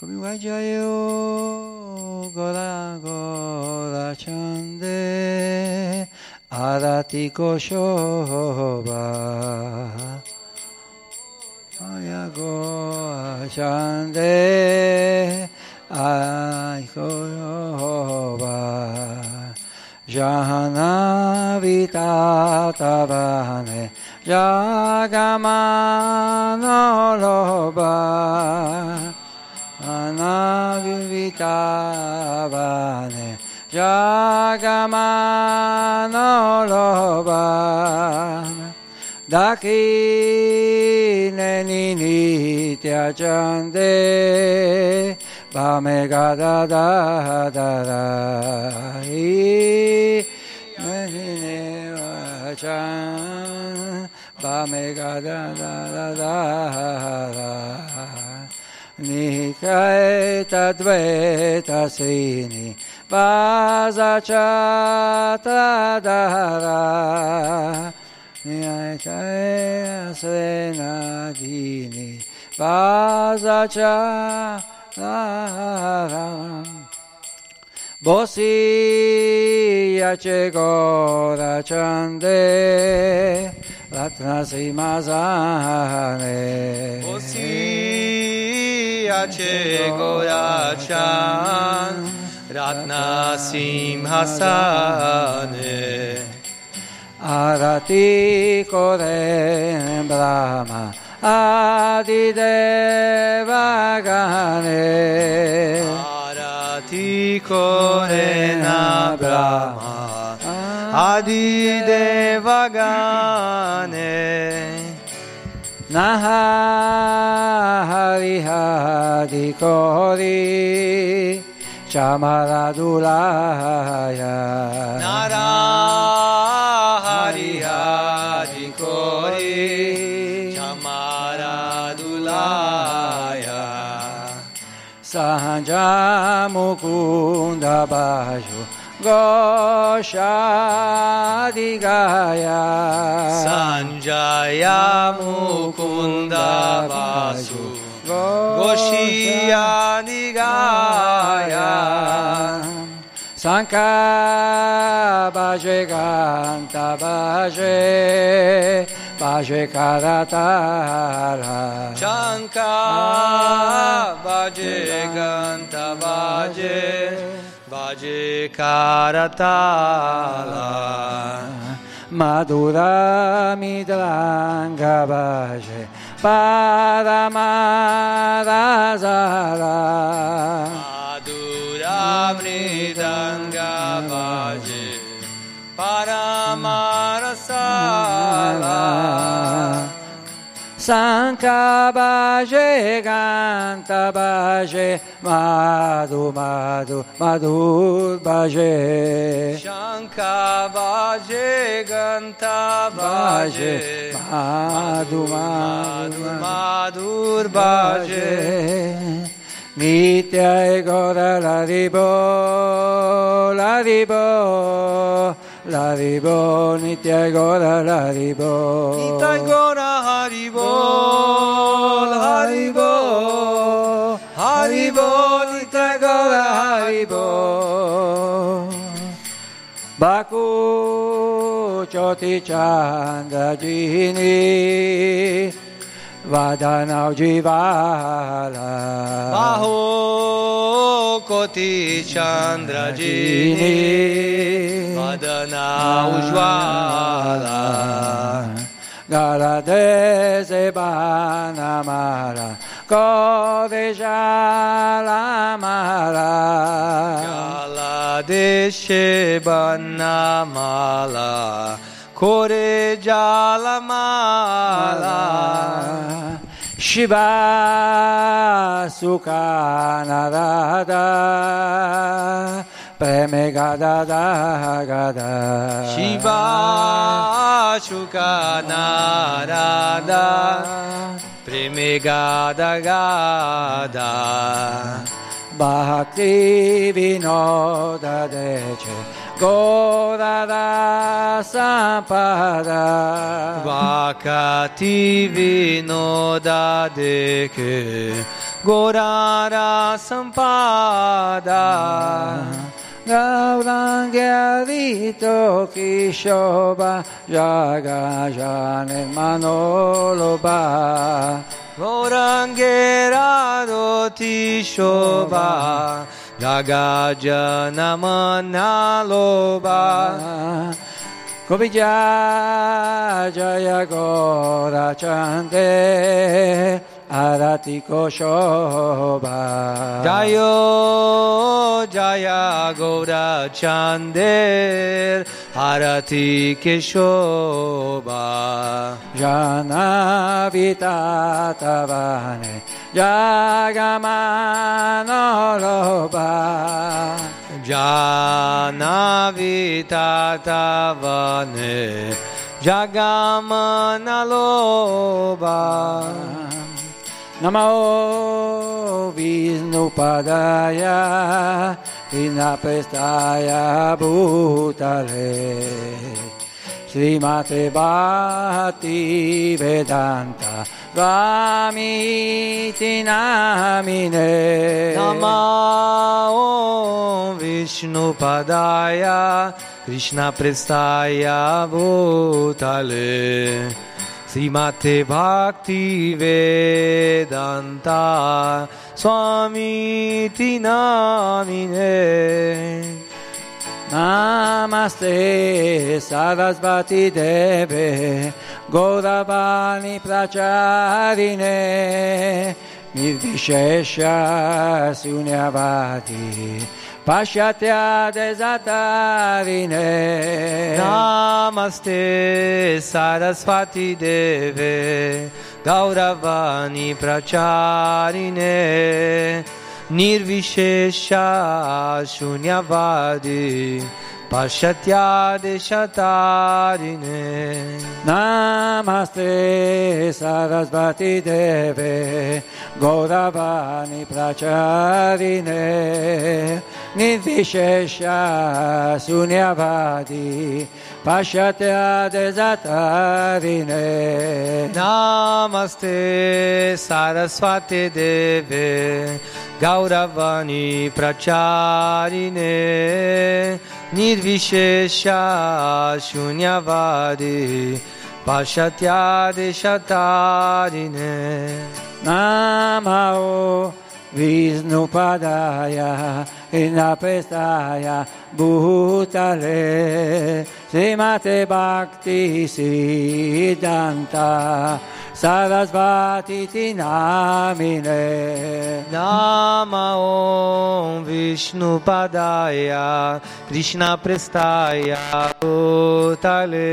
Kuruvajayo Gora Gora Chande Arati Koshoba Aya Gora Chande Arati Koshoba Jahana Vita Tabane Jagamano Loba Anavivitavane Jagamano Loba Dakine Nitya Chande Bamegadadadarai Nehinevachan Bamegadadadarai Nikaita Dvaita Sini Vazachatra Dara Nikaita Senadini Vazachatra Bosiya Chegora Chande Ratnasimazane Bosiya Chegora Chande Ratnasimhasane Arati Kore Brahma Adi Deva Gane Arati Korena Brahma Adi Deva Gane Nahari Hadi Kori Chamaradulaya Narahari Hadi Kori Sahaja Mukunda Baju Goshadi Gaya Sanjaya Mukunda Baju Goshadi Gaya Sanka Baje Ganta Baje Baje Karatara Chanka Baje Ganta Baje Baje Karatara Madura Midranga Baje Paramarazara Madura Midranga Baje Paramarasala Sanka Baje Ganta Baje Madhu Madhu Madhu Baje Sanka Baje Ganta Baje Madhu Madhu Madhu Baje Nitya Egora Laribo Laribo Laribo, Nitya Egora Laribo Nitya Egora Haribo Haribo Haribo, Nitya Egora Haribo Baku Choti Chanda Jini Vadanau Jivala Baho Koti Chandra Jini Vadanau Jvala Galadeze Banamara Kodejala Mala Galadeze Banamala Kore Jalamala Shiva Sukhanarada Premegadada Gada Shiva Sukhanarada Premegadada Gada Bhakti Vinoda Dece Gora Rasampada Vakati Vinoda Deke Gorara Sampada Gaurangyarito Kishoba Jagajane Manoloba Gorangherado Tishoba Jagajana Manaloba Kobija Jaya Gora Chante Arati Koshoba Jayo Jaya Gora Chander Arati Keshoba Jana Vitatavane Jagamano Loba Jana Vitatavane Jagamana Loba Namo Vishnu Padaya Inaprestaya Bhutale Srimate Bhakti Vedanta Vamiti Namine Namo Vishnu Padaya Krishna Prestaya Bhutale Srimate Bhakti Vedanta Swami Tinamine Namaste Sarasvati Deve Gauravani Pracharine Nirvishesha Sunyavati Pashyatya Desatarine Namaste Sarasvati Deve Gauravani Pracharine Nirvishesha Shunyavadi Pashyatya Deshatarine Namaste Sarasvati Deve Gauravani Pracharine Nirvishesha Sunyavadi Pashyatya Desatarine Namaste Sarasvati Deve Gauravani Pracharine Nirvishesha Shunyavadi Pashyatya Deshatarine Namo Vishnu Padaya Inaprestaya Bhutale Srimate Bhakti Siddhanta Sarasvati Tinamine Namo Om Vishnu Padaya Krishna Prestaya Bhutale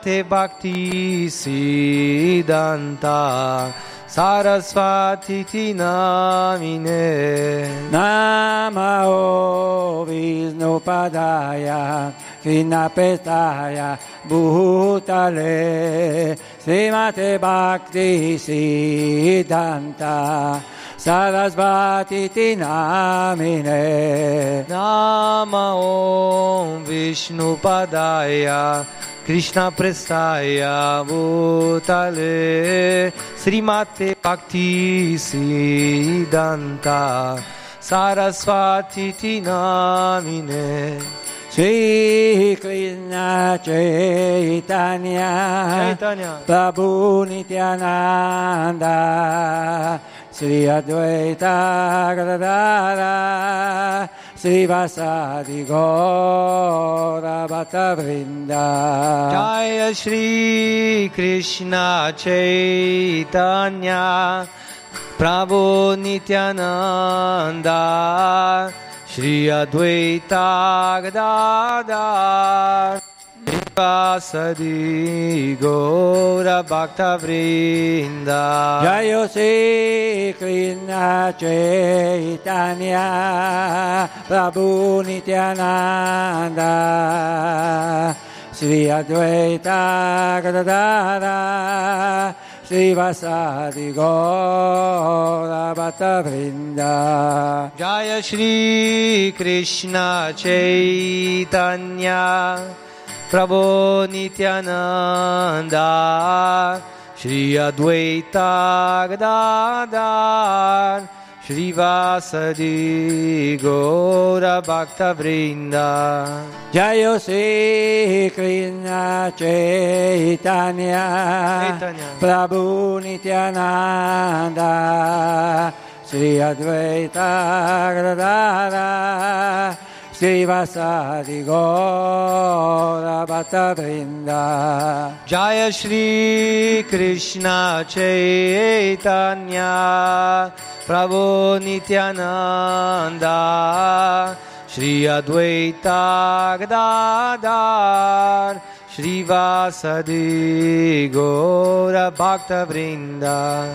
Srimate Bhakti Siddhanta Sarasvati Tinamine Namo Vishnu Padaya Krishna Prestaya Bhutale Srimate Bhakti Siddhanta Sarasvati Tinamine Namo Vishnu Padaya Krishna Prestaya Bhutale Srimate Bhakti Siddhanta Sarasvati Tinamine Sri Krishna Chaitanya, Chaitanya Prabhu Nityananda Sri Advaita Gadadara Sri Vasadi Gora Bhata Vrinda Jaya Sri Krishna Chaitanya Prabhu Nityananda Sri Advaita Gadadara Sri Vasadi Gora Bhata Vrinda Jaya Sri Krishna Chaitanya Prabhu Nityananda Sri Advaita Gadadara Sri Vasadi Gora Bhata Vrinda Jaya Sri Krishna Chaitanya Prabhu Nityananda Shri Advaita Gadadhar Shri Vasadi Gaura Bhakta Vrinda Jayo Sri Krishna Chaitanya, Chaitanya Prabhu Nityananda Shri Advaita Gadadhara Shri Vasadi Gaura Bhakta Vrinda Jaya Shri Krishna Chaitanya Prabhu Nityananda Shri Advaita Gadadhar Shri Vasadi Gaura Bhakta Vrinda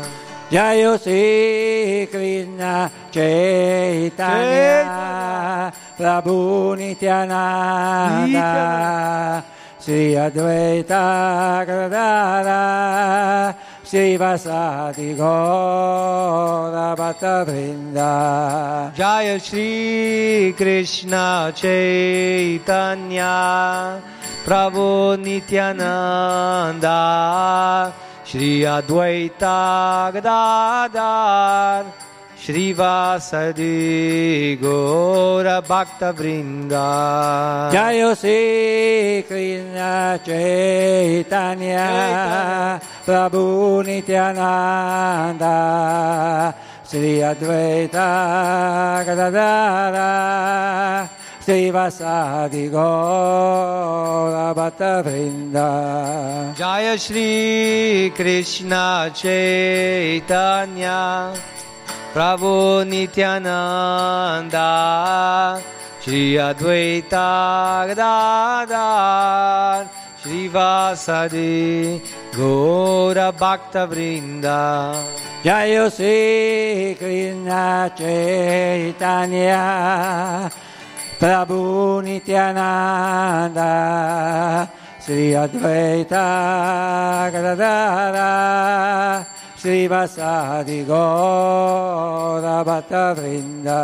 Jayo Sri Krishna Chaitanya Prabhu Nityananda Shri Advaita Gadadhara Shri Vasadi Gaura Bhakta Vrinda Jaya Shri Krishna Chaitanya Prabhu Nityananda Shri Advaita Gadadhar Shri Vasadi Gaura Bhakta Vrinda Jayo Sri Krishna Chaitanya Prabhu Nityananda Shri Advaita Gadadhara Shri Vasadi Gaura Bhakta Vrinda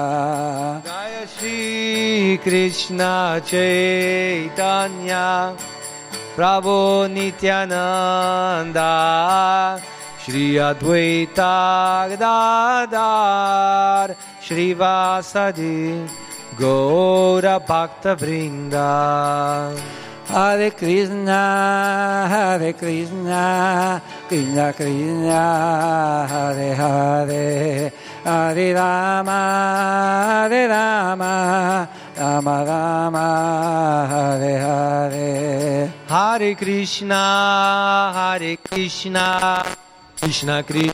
Jaya Shri Krishna Chaitanya Prabhu Nityananda Shri Advaita Gadadhar Shri Vasadi Gaura Bhakta Vrinda Jayo Sri Krishna Chaitanya Prabhu Nityananda Shri Advaita Gadadhara Shri Vasadi Gaura Bhakta Vrinda Jaya Shri Krishna Chaitanya Prabhu Nityananda Shri Advaita Gadadhar Shri Vasadi Gaura Bhakta Vrinda Hare Krishna, Hare Krishna, Krishna Krishna, Hare Hare, Hare Rama, Hare Rama, Rama Rama, Hare Hare. Hare Krishna, Hare Krishna, Krishna Krishna,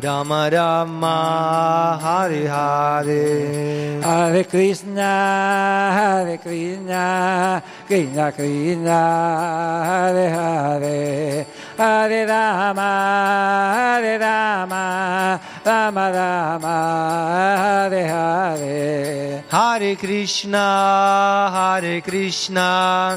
Rama Rama Hare Hare Hare Krishna Hare Krishna Krishna Krishna Hare Hare Hare Rama, Hare Rama, Rama Rama, Hare Hare. Hare Krishna, Hare Krishna,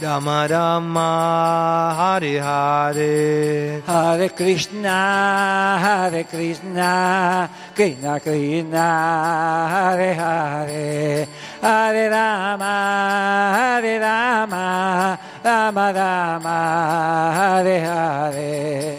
Rama Rama, Hare Hare. Hare Krishna, Hare Krishna, Krishna Krishna, Hare Hare. Hare Rama, Hare Rama, Rama Rama, Hare Hare.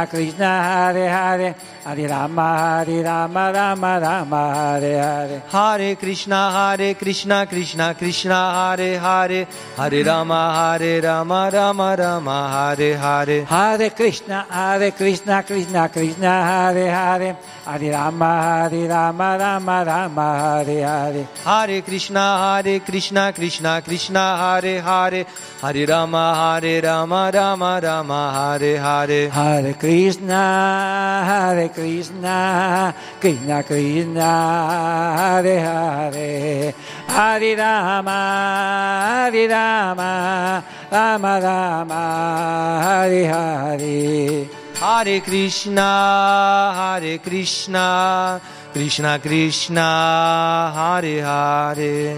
Krishna Krishna, Hare Hare. Hare Rama, Hare Rama, Rama Rama, Hare Hare. Hare Krishna, Hare Krishna, Krishna Krishna, Hare Hare. Hare Rama, Hare Rama, Rama Rama, Hare Hare. Hare Krishna, Hare Krishna, Krishna Krishna, Hare Hare. Hare Rama, Hare Rama, Rama Rama, Hare Hare. Hare Krishna, Hare Krishna, Krishna Krishna, Hare Hare. Hare Rama, Hare Rama, Rama Rama, Hare Hare. Hare Krishna, Hare Krishna, Krishna Krishna, Hare Hare. Hare Rama, Hare Rama, Rama Rama, Hare Hare. Hare Krishna, Hare Krishna, Krishna Krishna, Hare Hare.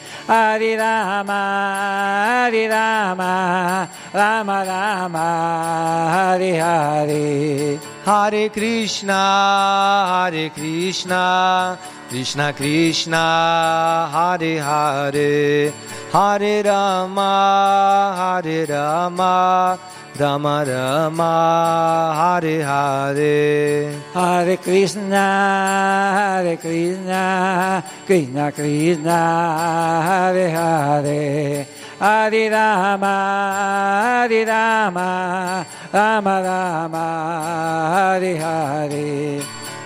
Hare Rama, Hare Rama, Rama Rama, Hare Hare. Hare Krishna, Hare Krishna, Krishna Krishna, Hare Hare. Hare Rama, Hare Rama, Rama Rama, Hare Hare. Hare Krishna, Hare Krishna, Krishna Krishna, Hare Hare. Hare Rama, Hare Rama, Rama Rama, Hare Hare.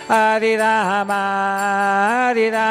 Hare Rama, Hare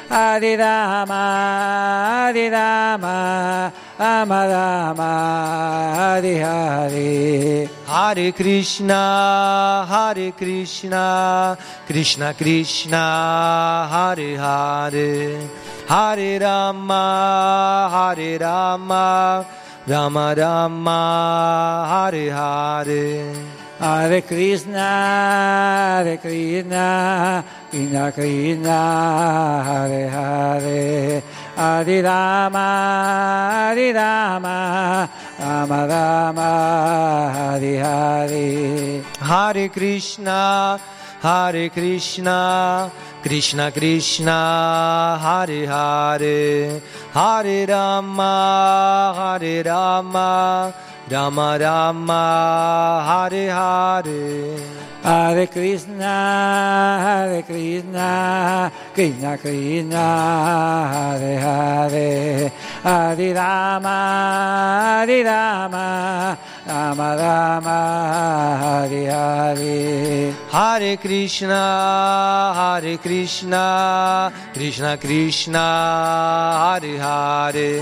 Hare Rama, Hare Rama, Rama Rama, Hare Hare. Hare Krishna, Hare Krishna, Krishna Krishna, Hare Hare. Hare Rama, Hare Rama, Rama Rama, Hare Hare. Hare Krishna, Hare Krishna, Krishna Krishna, Hare Hare. Hare Rama, Hare Rama, Rama Rama, Hare Hare. Hare Krishna, Hare Krishna, Krishna Krishna, Hare Hare. Hare Rama, Hare Rama, Rama Rama, Hare Hare. Hare Krishna, Hare Krishna, Krishna Krishna, Hare Hare.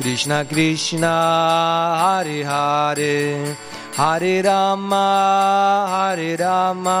Krishna Krishna, Hare Hare. Hare Rama, Hare Rama, Rama Rama, Hare Hare. Hare Krishna, Hare Krishna, Krishna Krishna, Hare Hare. Hare Rama, Hare Rama,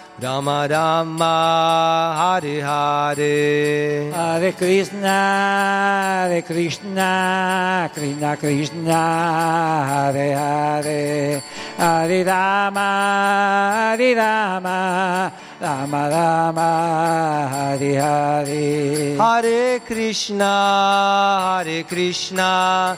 Hare. Hare Rama, Hare Rama, Rama Rama, Hare Hare. Hare Krishna, Hare Krishna,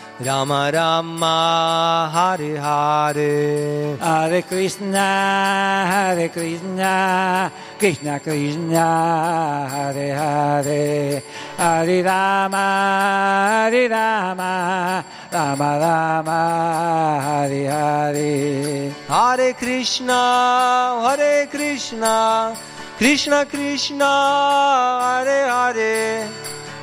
Rama Rama Hare Hare, Hare Krishna Hare Krishna, Krishna Krishna Hare Hare, Hare Rama Hare Rama, Rama Rama Hare Hare, Hare Krishna Hare Krishna, Krishna Krishna Hare Hare,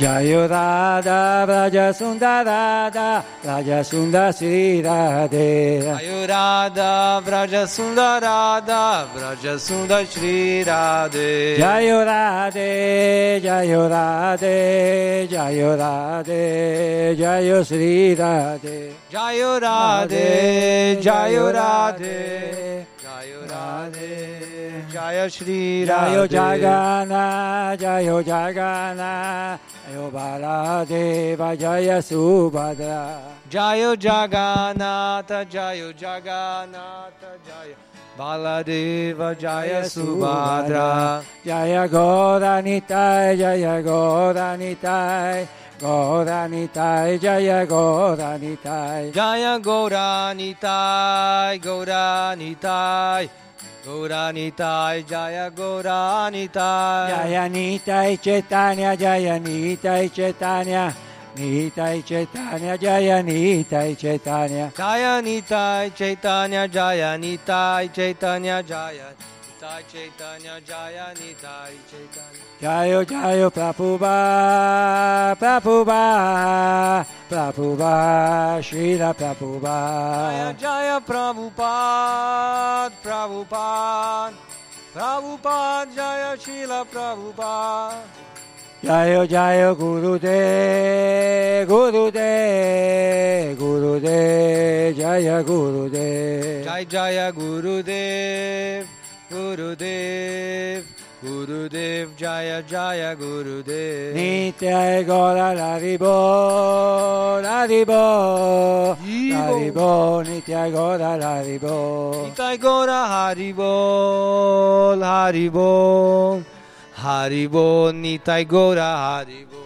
Jayo Radha Raja Sunda Radha Raja Sunda Sri Radhe, Jayo Radha Raja Sunda Radha Raja Sunda Sri Radhe, Jayo Radhe Jayo Radhe Jayo Radhe Jayo Sri Radhe, Jayo Radhe Jayo Radhe Jayo Radhe Jaya Sri Radhe, Jayo Jagana Jayo Jagana Jayo Baladeva Jaya Subhadra, Jayo Jagannatha Jayo Jagannatha Jaya Baladeva Jaya Subhadra, Jaya Gauranitai Jaya Gauranitai Gauranitai Jaya Gauranitai, Jaya Gauranitai Gauranitai Gauranitai Jaya Gauranitai, Jaya Nitai Chaitanya Jaya Nitai Chaitanya, Nitai Chaitanya Jaya Nitai Chaitanya, Jaya Nitai Chaitanya Jaya Nitai Chaitanya Jaya Nitai Chaitanya Jaya Nitai Chaitanya, Jayo Jayo Prabhupada Prabhupada Prabhupada Srila Prabhupada, Jaya Jaya Prabhupada Prabhupada Prabhupada Jaya Srila Prabhupada, Jayo Jayo Gurudev Gurudev Gurudev Jaya Gurudev, Jaya Jaya Gurudev Gurudev Gurudev Jaya Jaya Gurudev, Nitya Gora Laribo Laribo Laribo Nitya Gora Laribo, Nitya Gora Haribo Haribo Haribo Nitya Gora Haribo.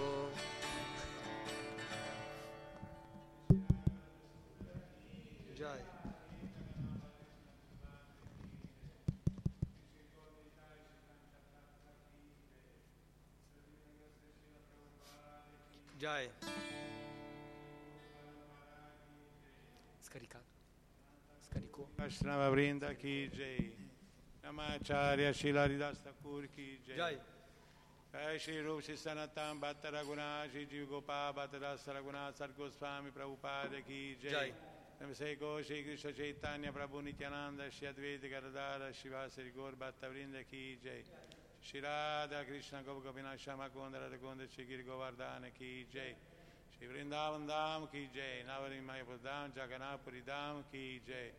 Scaricato, scarico. Vaishnava Vrinda Ki Jai, Namacharya Shila Haridas Thakur Ki Jai, Jai Shri Rupa Shri Sanatana Bhakti Rasamrita Sindhu Jiva Gopala Bhakti Rasamrita Sar Goswami Prabhupada Ki Jai, Namaste Go Shri Krishna Chaitanya Prabhu Nityananda Shri Advaita Gadadhara Shiva Sri Gaur Bhakta Vrinda Ki Jai, Shri Radha Krishna Gopina Shama Gonda Radha Gonda Shri Giri Govardhana Ki Jai, Shri Vrindavan Dham Ki Jai, Navarin Mayapur Dham, Jaganapuri Dham Ki Jai,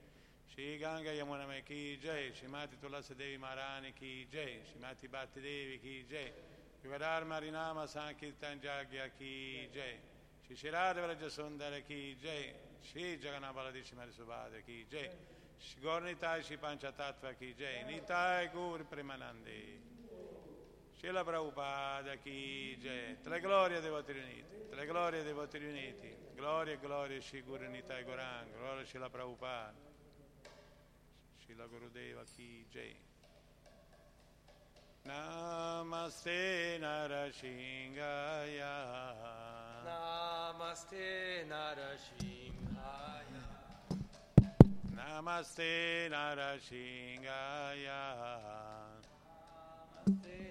Shri Ganga Yamuna Mai Ki Jai, Shri Mati Tulasi Devi Maharani Ki Jai, Shri Mati Bhatti Devi Ki Jai, Shri Vadar Marinama Sankirtan Jagya Ki Jai, Shri Shri Radha Vraja Sundara Ki Jai, Shri Jagannath Baladishi Mari Subhadra Ki Jai, Shri Gaur Nitai Shri Panchatattva Ki Jai, Nitai Gaur Premanandi. Shila Prabhupada Ki Jai, tre glorie dei voti riuniti, tre glorie dei voti riuniti, gloria, gloria, Shri Guru Nitai Gorang, gloria Shila Prabhupada, Shila Gurudeva Ki Jai. Namaste Narasingaya, Namaste Narasingaya, Namaste Narasingaya, Namaste.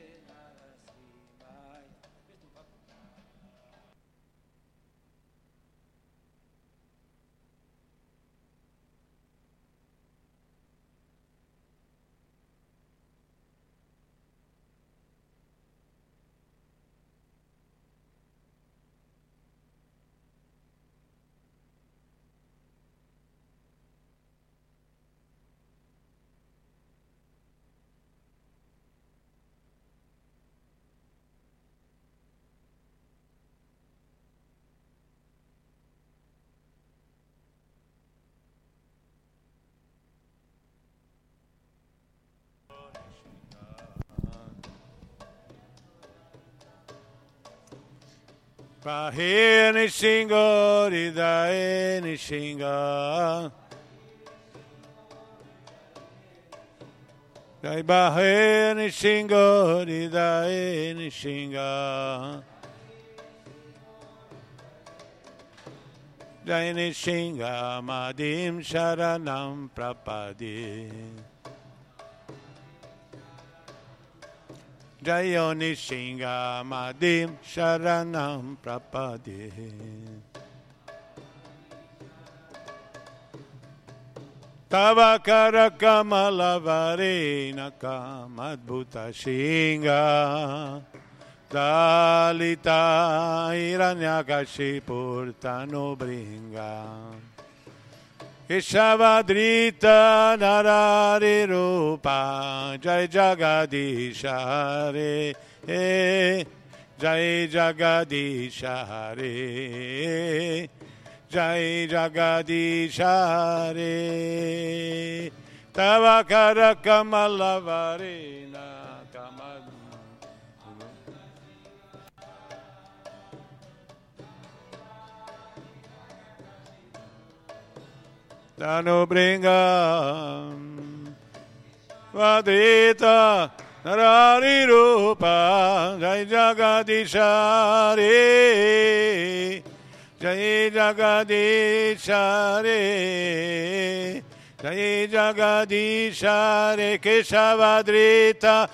Prahe Nishingo Ridae Nishinga Dai Bahe Nishingo Ridae Nishinga Dai Nishinga Madim Sharanam Prapadi Jayo Nishinga Madim Sharanam Prapade Tavakara Kamalavarena Kamadbhuta Shinga Dalita Hiranyakashipurtano Bringa Ishavadrita Narari Rupa Jai Jagadishare Jai Jagadishare Jai Jagadishare Tavakara Kamalavarena Kamad Tano Bringa Vadrita Narari Rupa Jai Jagadishare Jai Jagadishare Jai Jagadishare Keshavadrita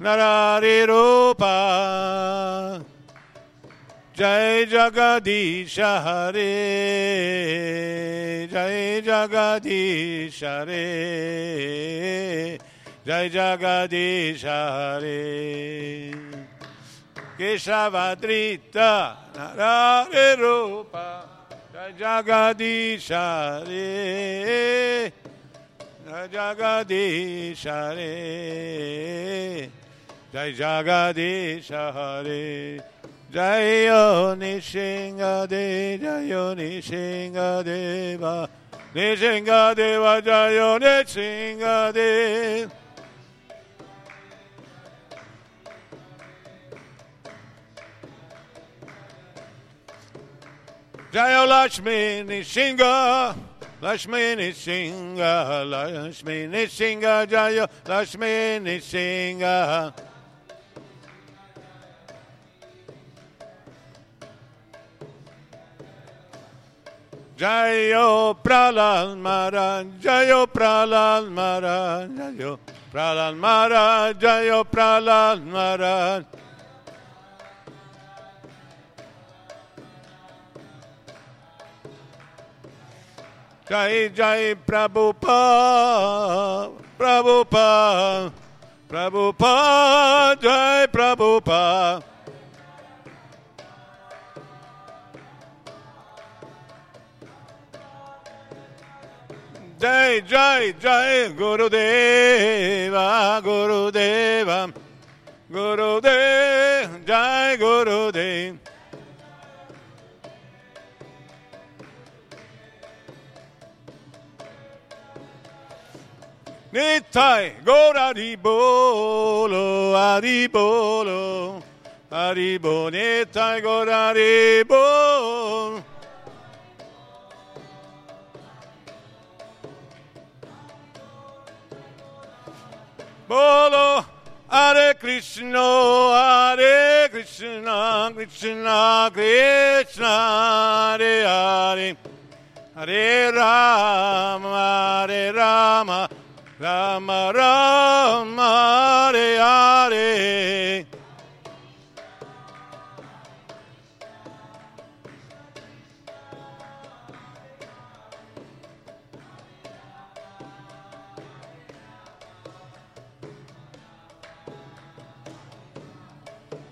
Narari Rupa Jai Jagadishare, Jai Jagadishare, Jai Jagadishare. Keshavadrita Narare Rupa, Jai Jagadishare, Jai Jagadishare, Jai Jagadishare. Jayo Nishinga De, Jayo Nishinga Deva, Nishinga Deva, Jayo Nishinga De. Jayo Lakshmi Nishinga, Lakshmi Nishinga, Lakshmi Nishinga, Jayo Lakshmi Nishinga. Jayo Pralal Maharaj, Jayo Pralal Maharaj, Jayo Pralal Maharaj, Jayo Pralal Maharaj. Jai Jai Prabhupada, Prabhupada, Prabhupada, Jai Prabhupada. Jai Jai Jai Gurudeva Gurudeva Gurudeva Jai Gurudeva Nittai Gora Ribolo Aribolo Aribo Nittai Gora Ribolo Bolo, Hare Krishna, Hare Krishna, Krishna, Krishna, Hare Hare, Hare Rama, Hare Rama, Rama Rama, Hare Hare.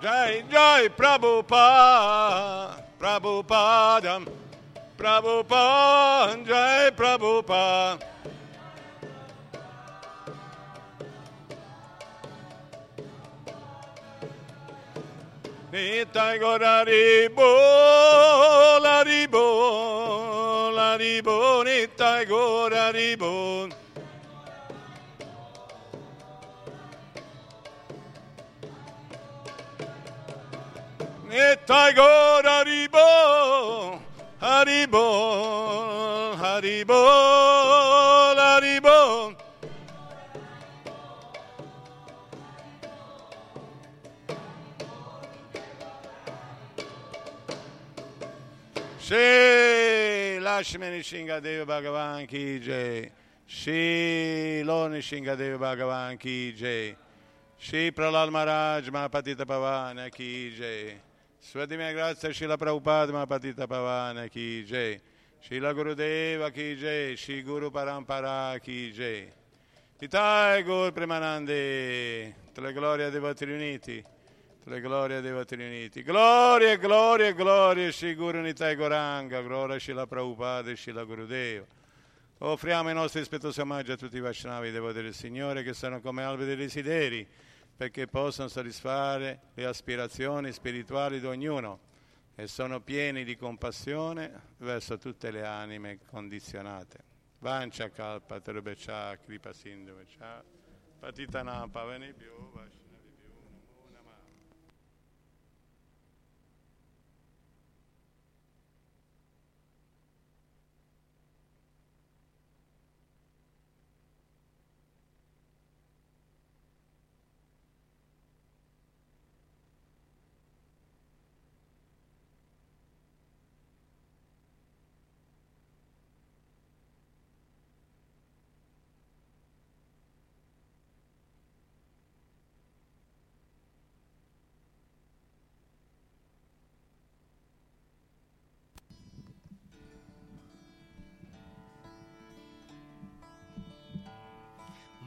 Jai Jai Prabhupada, Prabhupada, Prabhupada, Jai Prabhupada. Nitai Gora Ribo, La Ribo, La Ribo, Nitai Gora Ribo. Nittai Gaur Haribo, Haribo, Haribo, Haribo. Shri Lakshmi Narasimha Deva Bhagavan Ki Jai. Shri Loni Narasimha Deva Bhagavan Ki Jai. Shri Prahlad Maharaj Mahapatita Pavana Ki Jai. Swati mia grazia, Srila Prabhupada Mahapatita Pavana Ki Jai. Srila Gurudeva Ki Jai. Sri Guru Parampara Ki Jai. Itai Gaur Premanande. Tutte le glorie dei voti riuniti. Tutte le glorie dei voti riuniti. Gloria, gloria, gloria Sri Guru Nitai Goranga. Gloria Srila Prabhupada e Srila Gurudeva. Offriamo i nostri rispettosi omaggi a tutti i Vaishnavi dei voti del Signore che sono come albi dei desideri, perché possono soddisfare le aspirazioni spirituali di ognuno e sono pieni di compassione verso tutte le anime condizionate. Vancha kalpa terubecha kripa sindhu vecha patitana pavanebhyo vaishnavebhyo namo namah.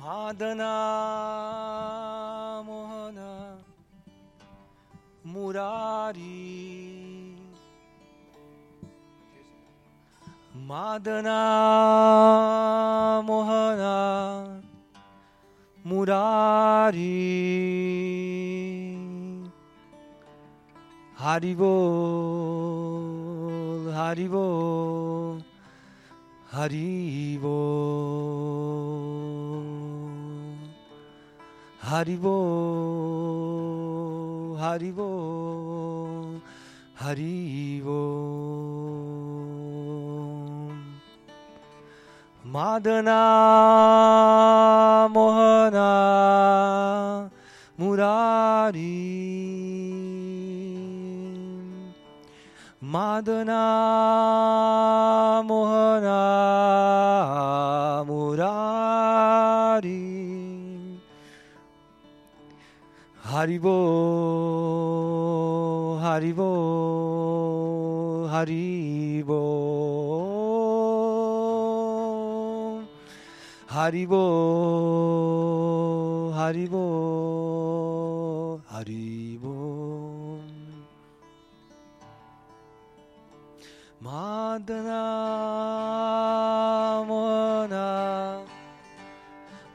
Madana Mohana Murari Madana Mohana Murari Haribol Haribol Haribol Haribo, Haribo, Haribo. Madana Mohana Murari. Madana Mohana Murari. Haribo, Haribo, Haribo, Haribo, Haribo, Haribo. Madana Mohana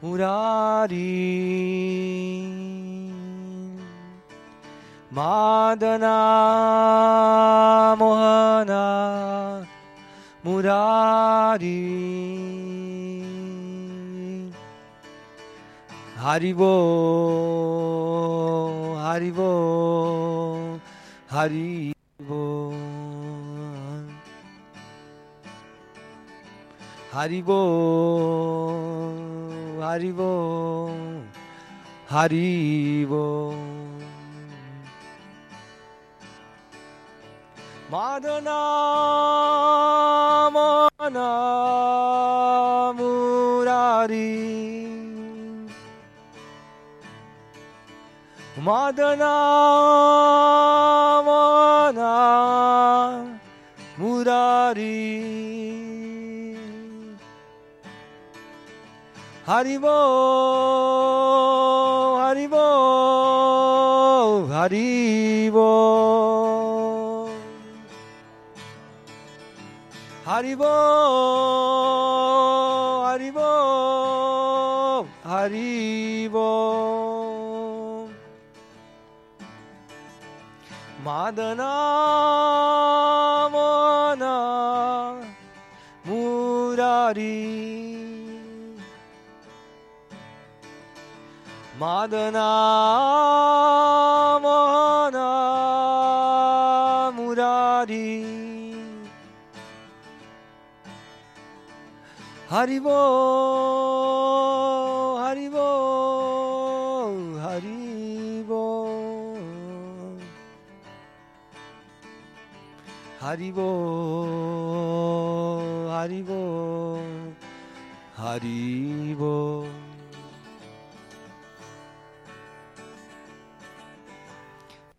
Murari. Madana Mohana Murari Haribo Haribo Haribo Haribo Haribo Harivo Madana Mana Murari Madana Mana Murari Harivo Haribo, Haribo, Haribo, Haribo, Haribo, Madana, Mona, Murari. Madana Mohana Murari Haribo Haribo Haribo Haribo Haribo Haribo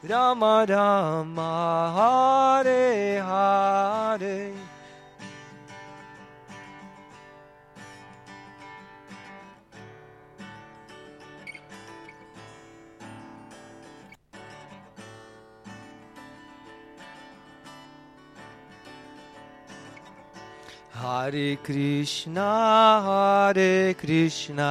Rama Rama Hare Hare Hare Krishna Hare Krishna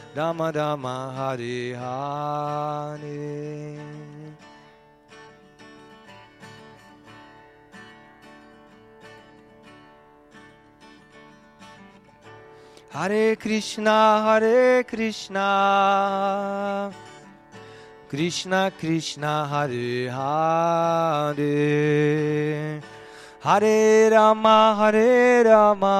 Rama Rama Hare Hare Hare Krishna Hare Krishna Krishna Krishna Hare Hare Hare Rama Hare Rama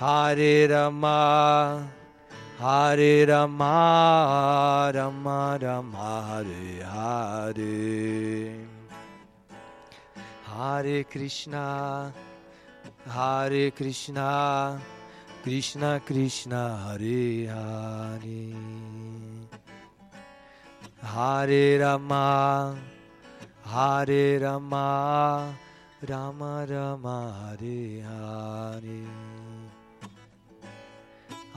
Hare Rama, Hare Rama, Rama Rama Hare Hare. Hare Krishna, Hare Krishna, Krishna Krishna Hare Hare. Hare Rama, Hare Rama, Rama Rama Hare Hare.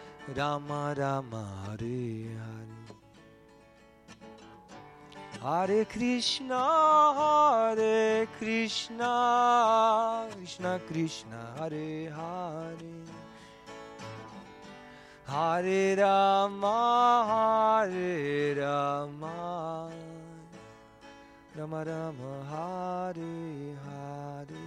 Rama Hare Hare. Hare Krishna, Hare Krishna, Krishna Krishna Hare Hare. Hare Rama, Hare Rama, Rama Rama Hare Hare.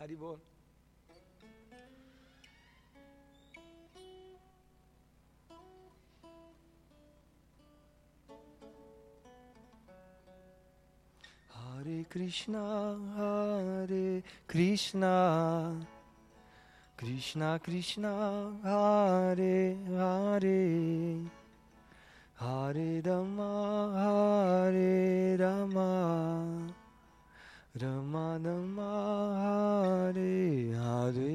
Haribol. Hare Krishna, Hare Krishna, Krishna Krishna, Hare Hare, Hare Rama, Hare Rama, Rama Rama Hare Hare.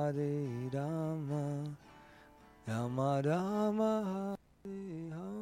Hare Rama, Rama Rama, Hare Hare.